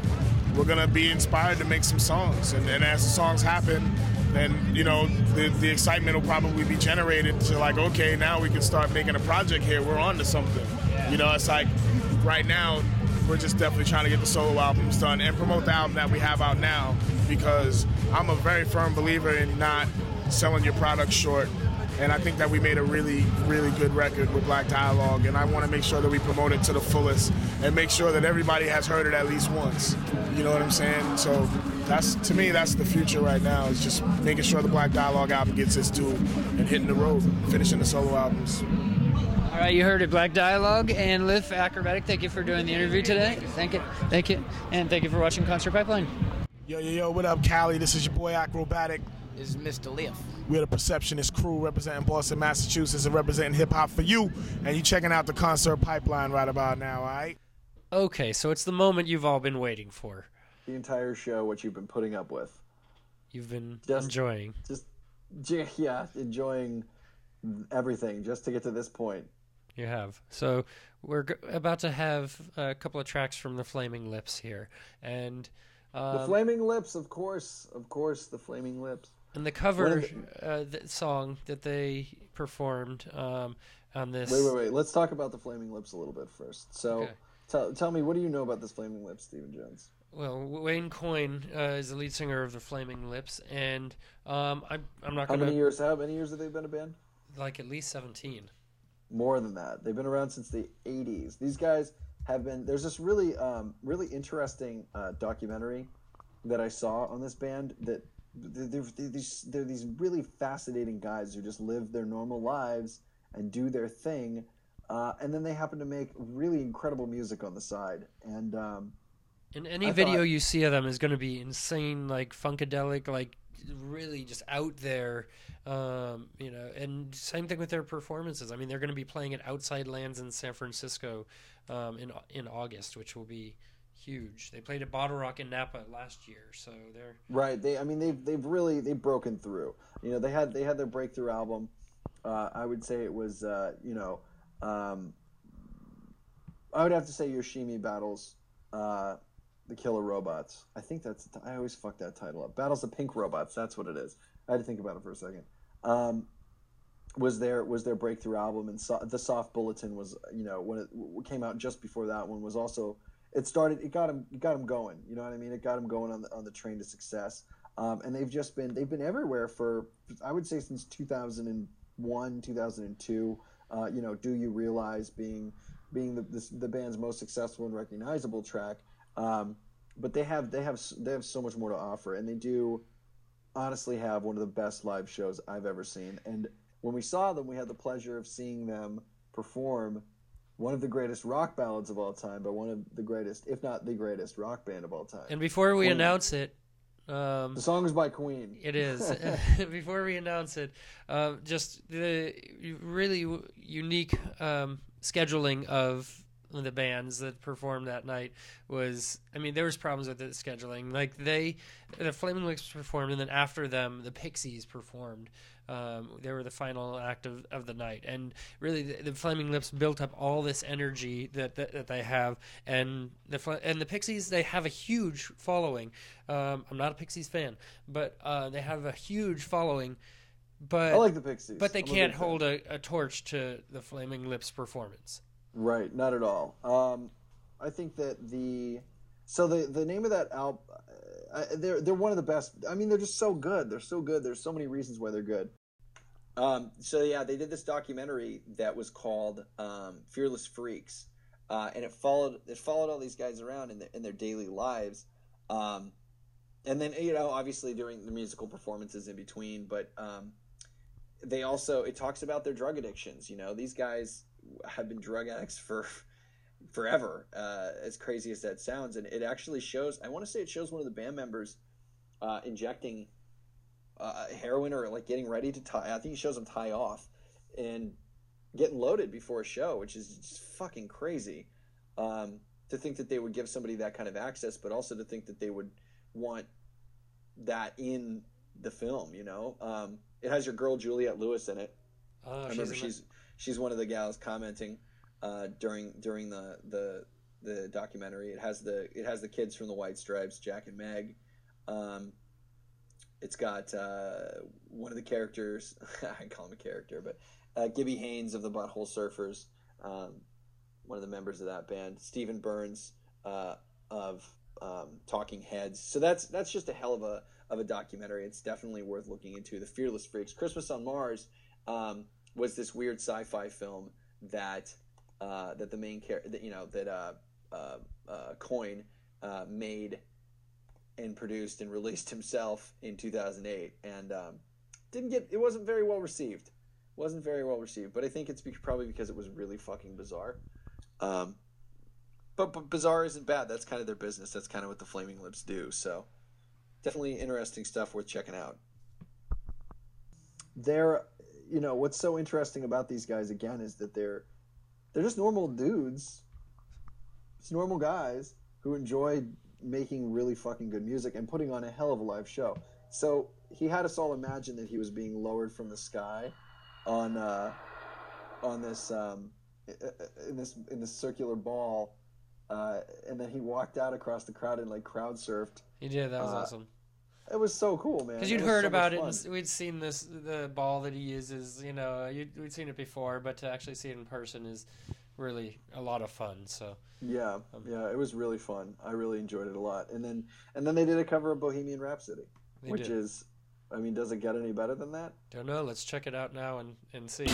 we're going to be inspired to make some songs. And, and as the songs happen, then, you know, the, the excitement will probably be generated to like, okay, now we can start making a project here. We're on to something. You know, it's like right now, We're just definitely trying to get the solo albums done and promote the album that we have out now, because I'm a very firm believer in not selling your product short. And I think that we made a really, really good record with Black Dialogue, and I want to make sure that we promote it to the fullest and make sure that everybody has heard it at least once. You know what I'm saying? So that's, to me, that's the future right now, is just making sure the Black Dialogue album gets its due and hitting the road, finishing the solo albums. All right, you heard it, Black Dialogue and Liv Acrobatic. Thank you for doing the interview today. Thank you, thank you, and thank you for watching Concert Pipeline. Yo, yo, yo, what up, Callie? This is your boy Acrobatic. This is Mister Liv. We're the Perceptionist crew representing Boston, Massachusetts, and representing hip-hop for you. And you checking out the Concert Pipeline right about now, all right? Okay, so it's the moment you've all been waiting for. The entire show, what you've been putting up with. You've been just, enjoying. Just, yeah, enjoying everything just to get to this point. You have. So we're g- about to have a couple of tracks from the Flaming Lips here. And um, The Flaming Lips, of course. Of course, The Flaming Lips. And the cover uh, the song that they performed um, on this... Wait, wait, wait. Let's talk about the Flaming Lips a little bit first. So okay. tell tell me, what do you know about this Flaming Lips, Stephen Jones? Well, Wayne Coyne uh, is the lead singer of the Flaming Lips, and um, I'm, I'm not going to... How many years How many years have they been a band? Like at least seventeen. More than that. They've been around since the eighties. These guys have been... There's this really, um, really interesting uh, documentary that I saw on this band that... They're, they're, these, they're these really fascinating guys who just live their normal lives and do their thing, uh, and then they happen to make really incredible music on the side. And um, and any I video thought, you see of them is going to be insane, like funkadelic, like really just out there, um, you know. And same thing with their performances. I mean, they're going to be playing at Outside Lands in San Francisco um, in in August, which will be huge. They played at Bottle Rock in Napa last year, so they're right. They, I mean, they've they've really they've broken through. You know, they had they had their breakthrough album. Uh, I would say it was, uh, you know, um, I would have to say Yoshimi Battles uh, the Killer Robots. I think that's I always fuck that title up. Battles the Pink Robots. That's what it is. I had to think about it for a second. Um, was their was their breakthrough album, and so, the Soft Bulletin was, you know, when it came out just before that one was also. It started. It got him. It got him going. You know what I mean. It got him going on the on the train to success. Um, and they've just been. They've been everywhere for. I would say since two thousand one, two thousand two. Uh, you know, Do You Realize being being the this, the band's most successful and recognizable track. Um, but they have they have they have so much more to offer, and they do honestly have one of the best live shows I've ever seen. And when we saw them, we had the pleasure of seeing them perform one of the greatest rock ballads of all time, but one of the greatest, if not the greatest, rock band of all time. And before we Queen. announce it... Um, the song is by Queen. It is. Before we announce it, uh, just the really unique um, scheduling of the bands that performed that night was... I mean, there was problems with the scheduling. Like, they... The Flaming Lips performed, and then after them, the Pixies performed. Um, they were the final act of, of the night, and really the, the Flaming Lips built up all this energy that that, that they have, and the and the Pixies, they have a huge following. Um, I'm not a Pixies fan, but uh, they have a huge following. But I like the Pixies, but they I'm can't a hold a, a torch to the Flaming Lips performance. Right, not at all. Um, I think that the so the the name of that album. Uh, they're they're one of the best. I mean, they're just so good. They're so good. There's so many reasons why they're good. Um, so yeah, they did this documentary that was called um, "Fearless Freaks," uh, and it followed it followed all these guys around in their in their daily lives, um, and then, you know, obviously doing the musical performances in between. But um, they also it talks about their drug addictions. You know, these guys have been drug addicts for forever. Uh, as crazy as that sounds, and it actually shows. I want to say it shows one of the band members uh, injecting. Uh, heroin or like getting ready to tie. I think he shows them tie off and getting loaded before a show, which is just fucking crazy um, to think that they would give somebody that kind of access, but also to think that they would want that in the film, you know? Um, it has your girl Juliette Lewis in it. Oh, I remember she's, she's, she's one of the gals commenting uh, during, during the, the, the documentary. It has the, it has the kids from the White Stripes, Jack and Meg. Um, It's got uh, one of the characters, I call him a character, but uh, Gibby Haynes of the Butthole Surfers, um, one of the members of that band, Stephen Burns, uh, of um, Talking Heads. So that's that's just a hell of a of a documentary. It's definitely worth looking into. The Fearless Freaks. Christmas on Mars um, was this weird sci-fi film that uh, that the main character, you know, that uh, uh, uh, Coyne uh, made and produced and released himself in two thousand eight, and um, didn't get. It wasn't very well received. Wasn't very well received, but I think it's probably because it was really fucking bizarre. Um, but, but bizarre isn't bad. That's kind of their business. That's kind of what the Flaming Lips do. So definitely interesting stuff worth checking out. They're, you know, what's so interesting about these guys again is that they're they're just normal dudes. It's normal guys who enjoy making really fucking good music and putting on a hell of a live show. So he had us all imagine that he was being lowered from the sky on uh, on this um, in this in this circular ball, uh, and then he walked out across the crowd and like crowd surfed. He did. That was uh, awesome. It was so cool, man. Because you'd heard about it, and we'd seen this the ball that he uses. You know, you'd, we'd seen it before, but to actually see it in person is really a lot of fun. So yeah, um, yeah, it was really fun. I really enjoyed it a lot. And then and then they did a cover of Bohemian Rhapsody, which did. is. I mean, does it get any better than that? Don't know. Let's check it out now and, and see.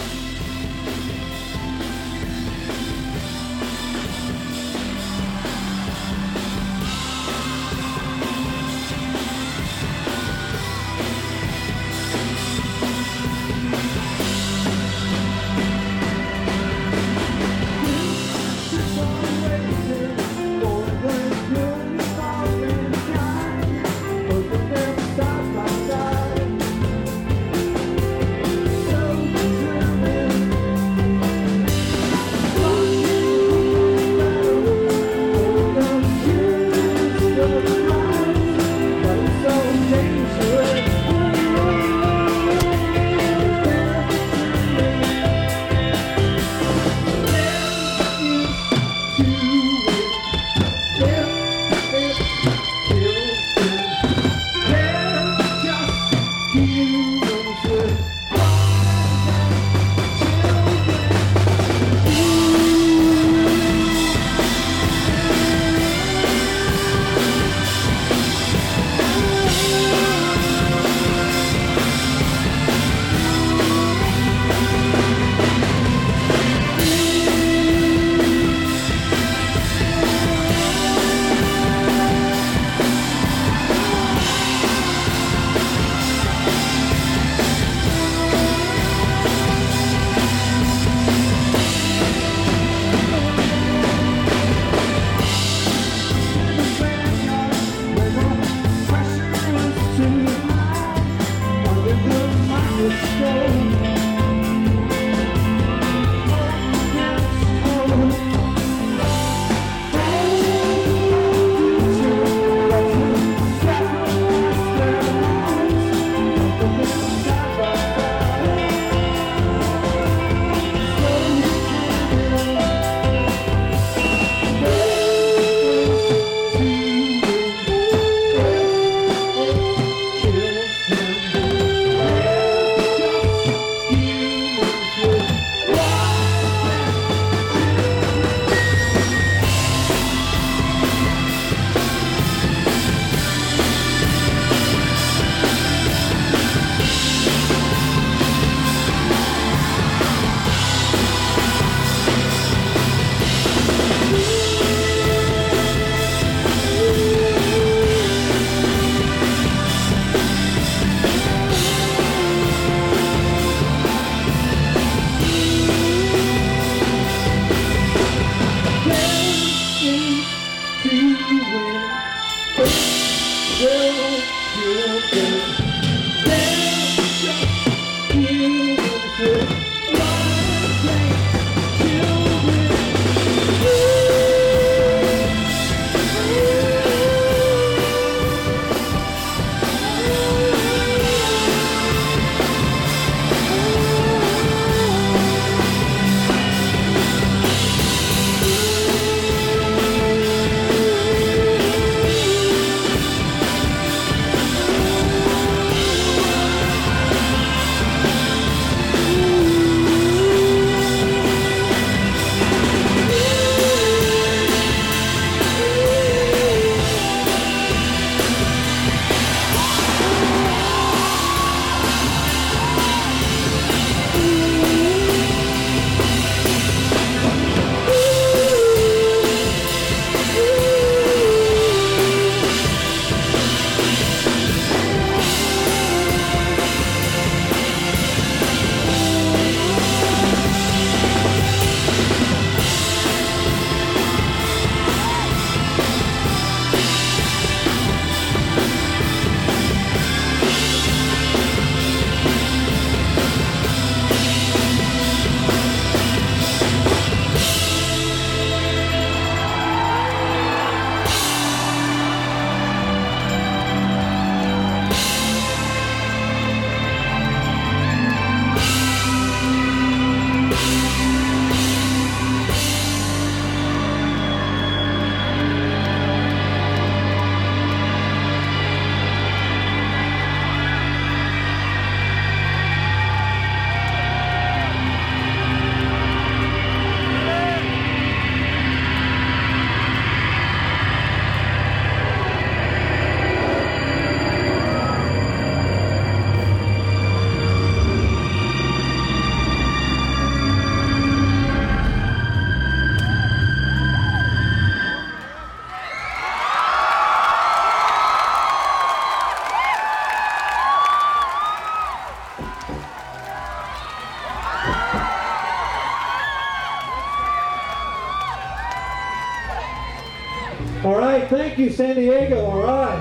All right, thank you, San Diego. All right.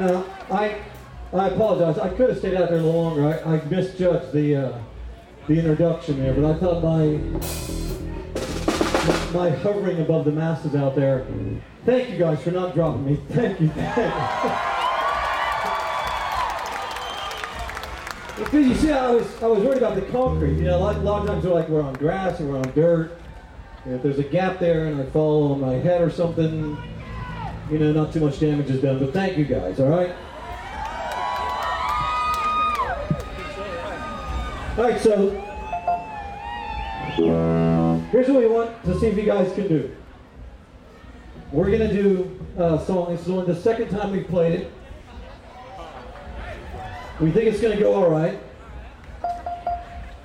Now, I I apologize. I could have stayed out there longer. I, I misjudged the uh, the introduction there, but I thought my my hovering above the masses out there. Thank you guys for not dropping me. Thank you. Thank you. Because you see, I was I was worried about the concrete. You know, a lot, a lot of times we're like we're on grass or we're on dirt. And if there's a gap there and I fall on my head or something, you know, not too much damage is done. But thank you guys. All right. All right. So here's what we want to see if you guys can do. We're gonna do a song. This is only the second time we played it. We think it's going to go all right.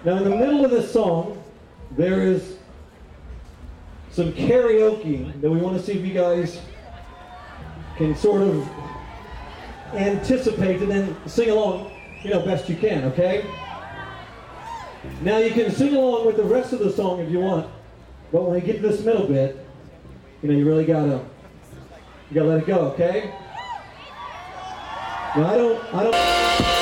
Now, in the middle of this song, there is some karaoke that we want to see if you guys can sort of anticipate and then sing along, you know, best you can, okay? Now, you can sing along with the rest of the song if you want, but when you get to this middle bit, you know, you really got to, you got to let it go, okay? Now, I don't, I don't...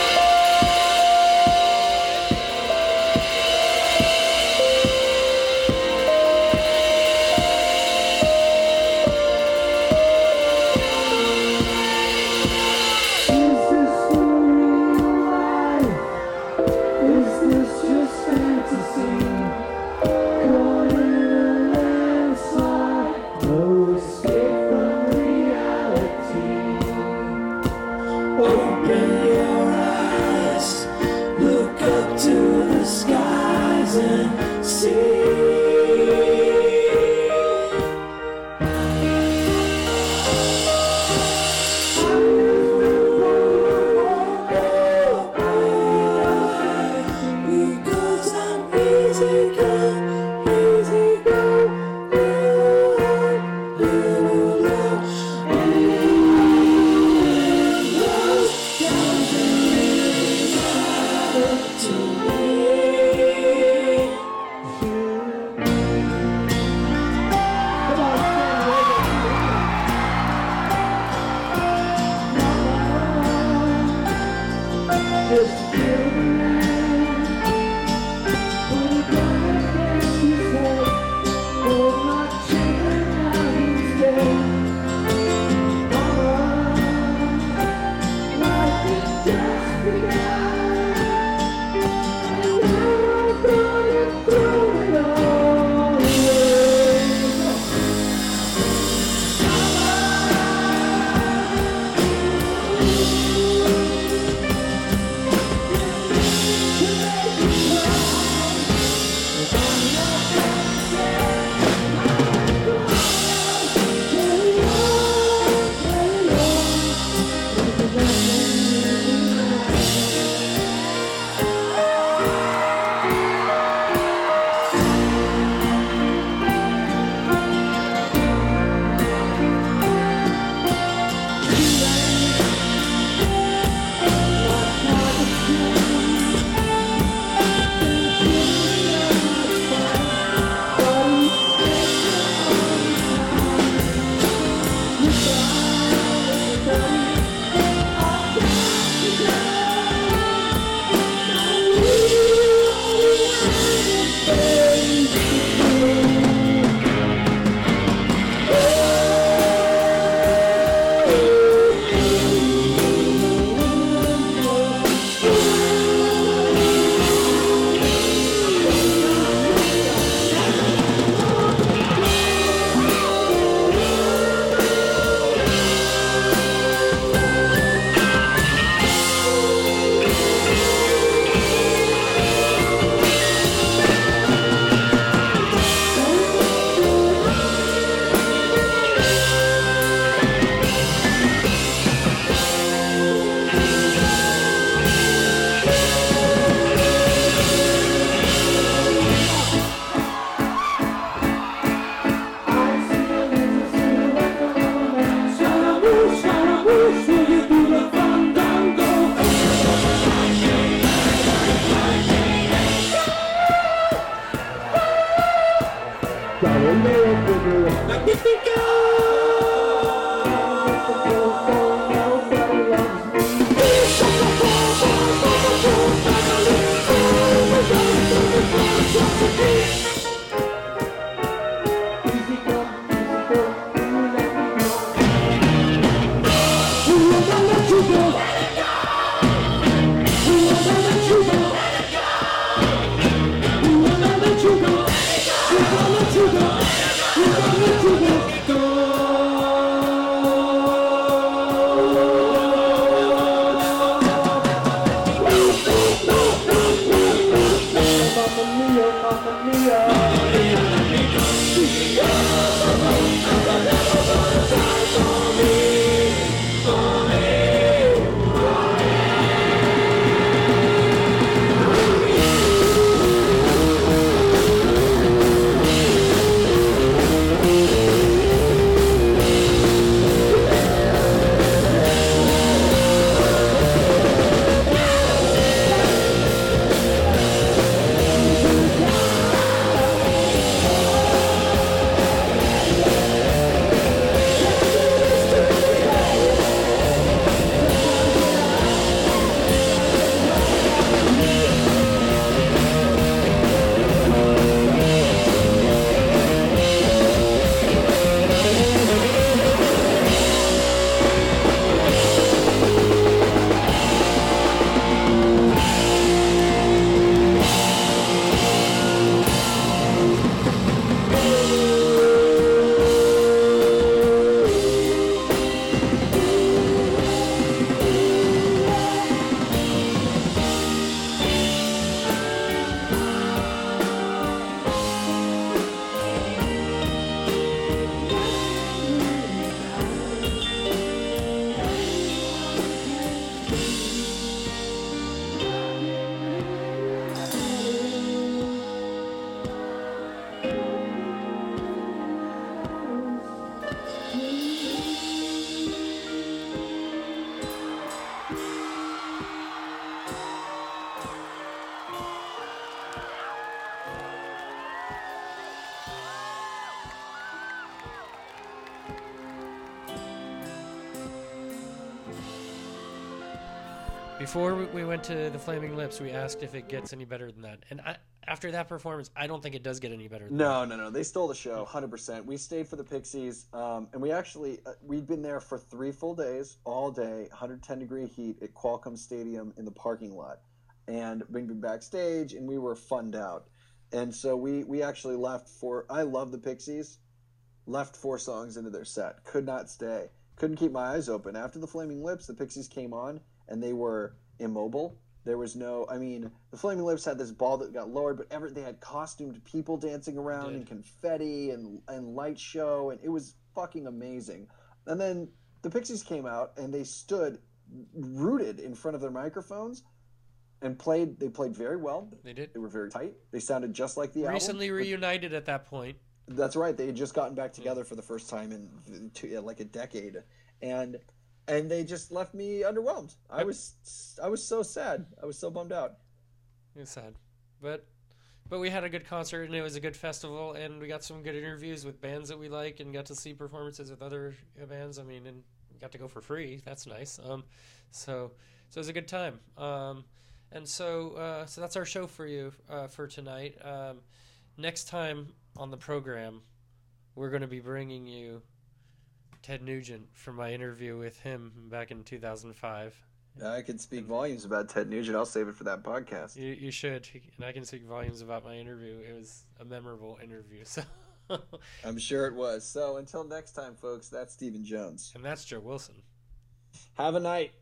Open your eyes. Before we went to the Flaming Lips, we asked if it gets any better than that. And I, after that performance, I don't think it does get any better than no, that. No, no, no. They stole the show, one hundred percent. We stayed for the Pixies, um, and we actually uh, – we'd been there for three full days, all day, one hundred ten degree heat at Qualcomm Stadium in the parking lot. And we'd been backstage, and we were funned out. And so we, we actually left for – I love the Pixies. Left four songs into their set. Could not stay. Couldn't keep my eyes open. After the Flaming Lips, the Pixies came on. And they were immobile. There was no, I mean, the Flaming Lips had this ball that got lowered, but ever they had costumed people dancing around and confetti and and light show, and it was fucking amazing. And then the Pixies came out, and they stood rooted in front of their microphones and played. They played very well. They did. They were very tight. They sounded just like the album. Recently reunited at that point. That's right. They had just gotten back together for the first time in two, like a decade, and. And they just left me underwhelmed. I was, I was so sad. I was so bummed out. It's sad, but, but we had a good concert and it was a good festival and we got some good interviews with bands that we like and got to see performances with other bands. I mean, and got to go for free. That's nice. Um, so, so it was a good time. Um, and so, uh, so that's our show for you uh, for tonight. Um, next time on the program, we're going to be bringing you Ted Nugent from my interview with him back in two thousand five. I could speak volumes about Ted Nugent. I'll save it for that podcast. You, you should. And I can speak volumes about my interview. It was a memorable interview. So I'm sure it was. So until next time, folks, that's Stephen Jones. And that's Joe Wilson. Have a night.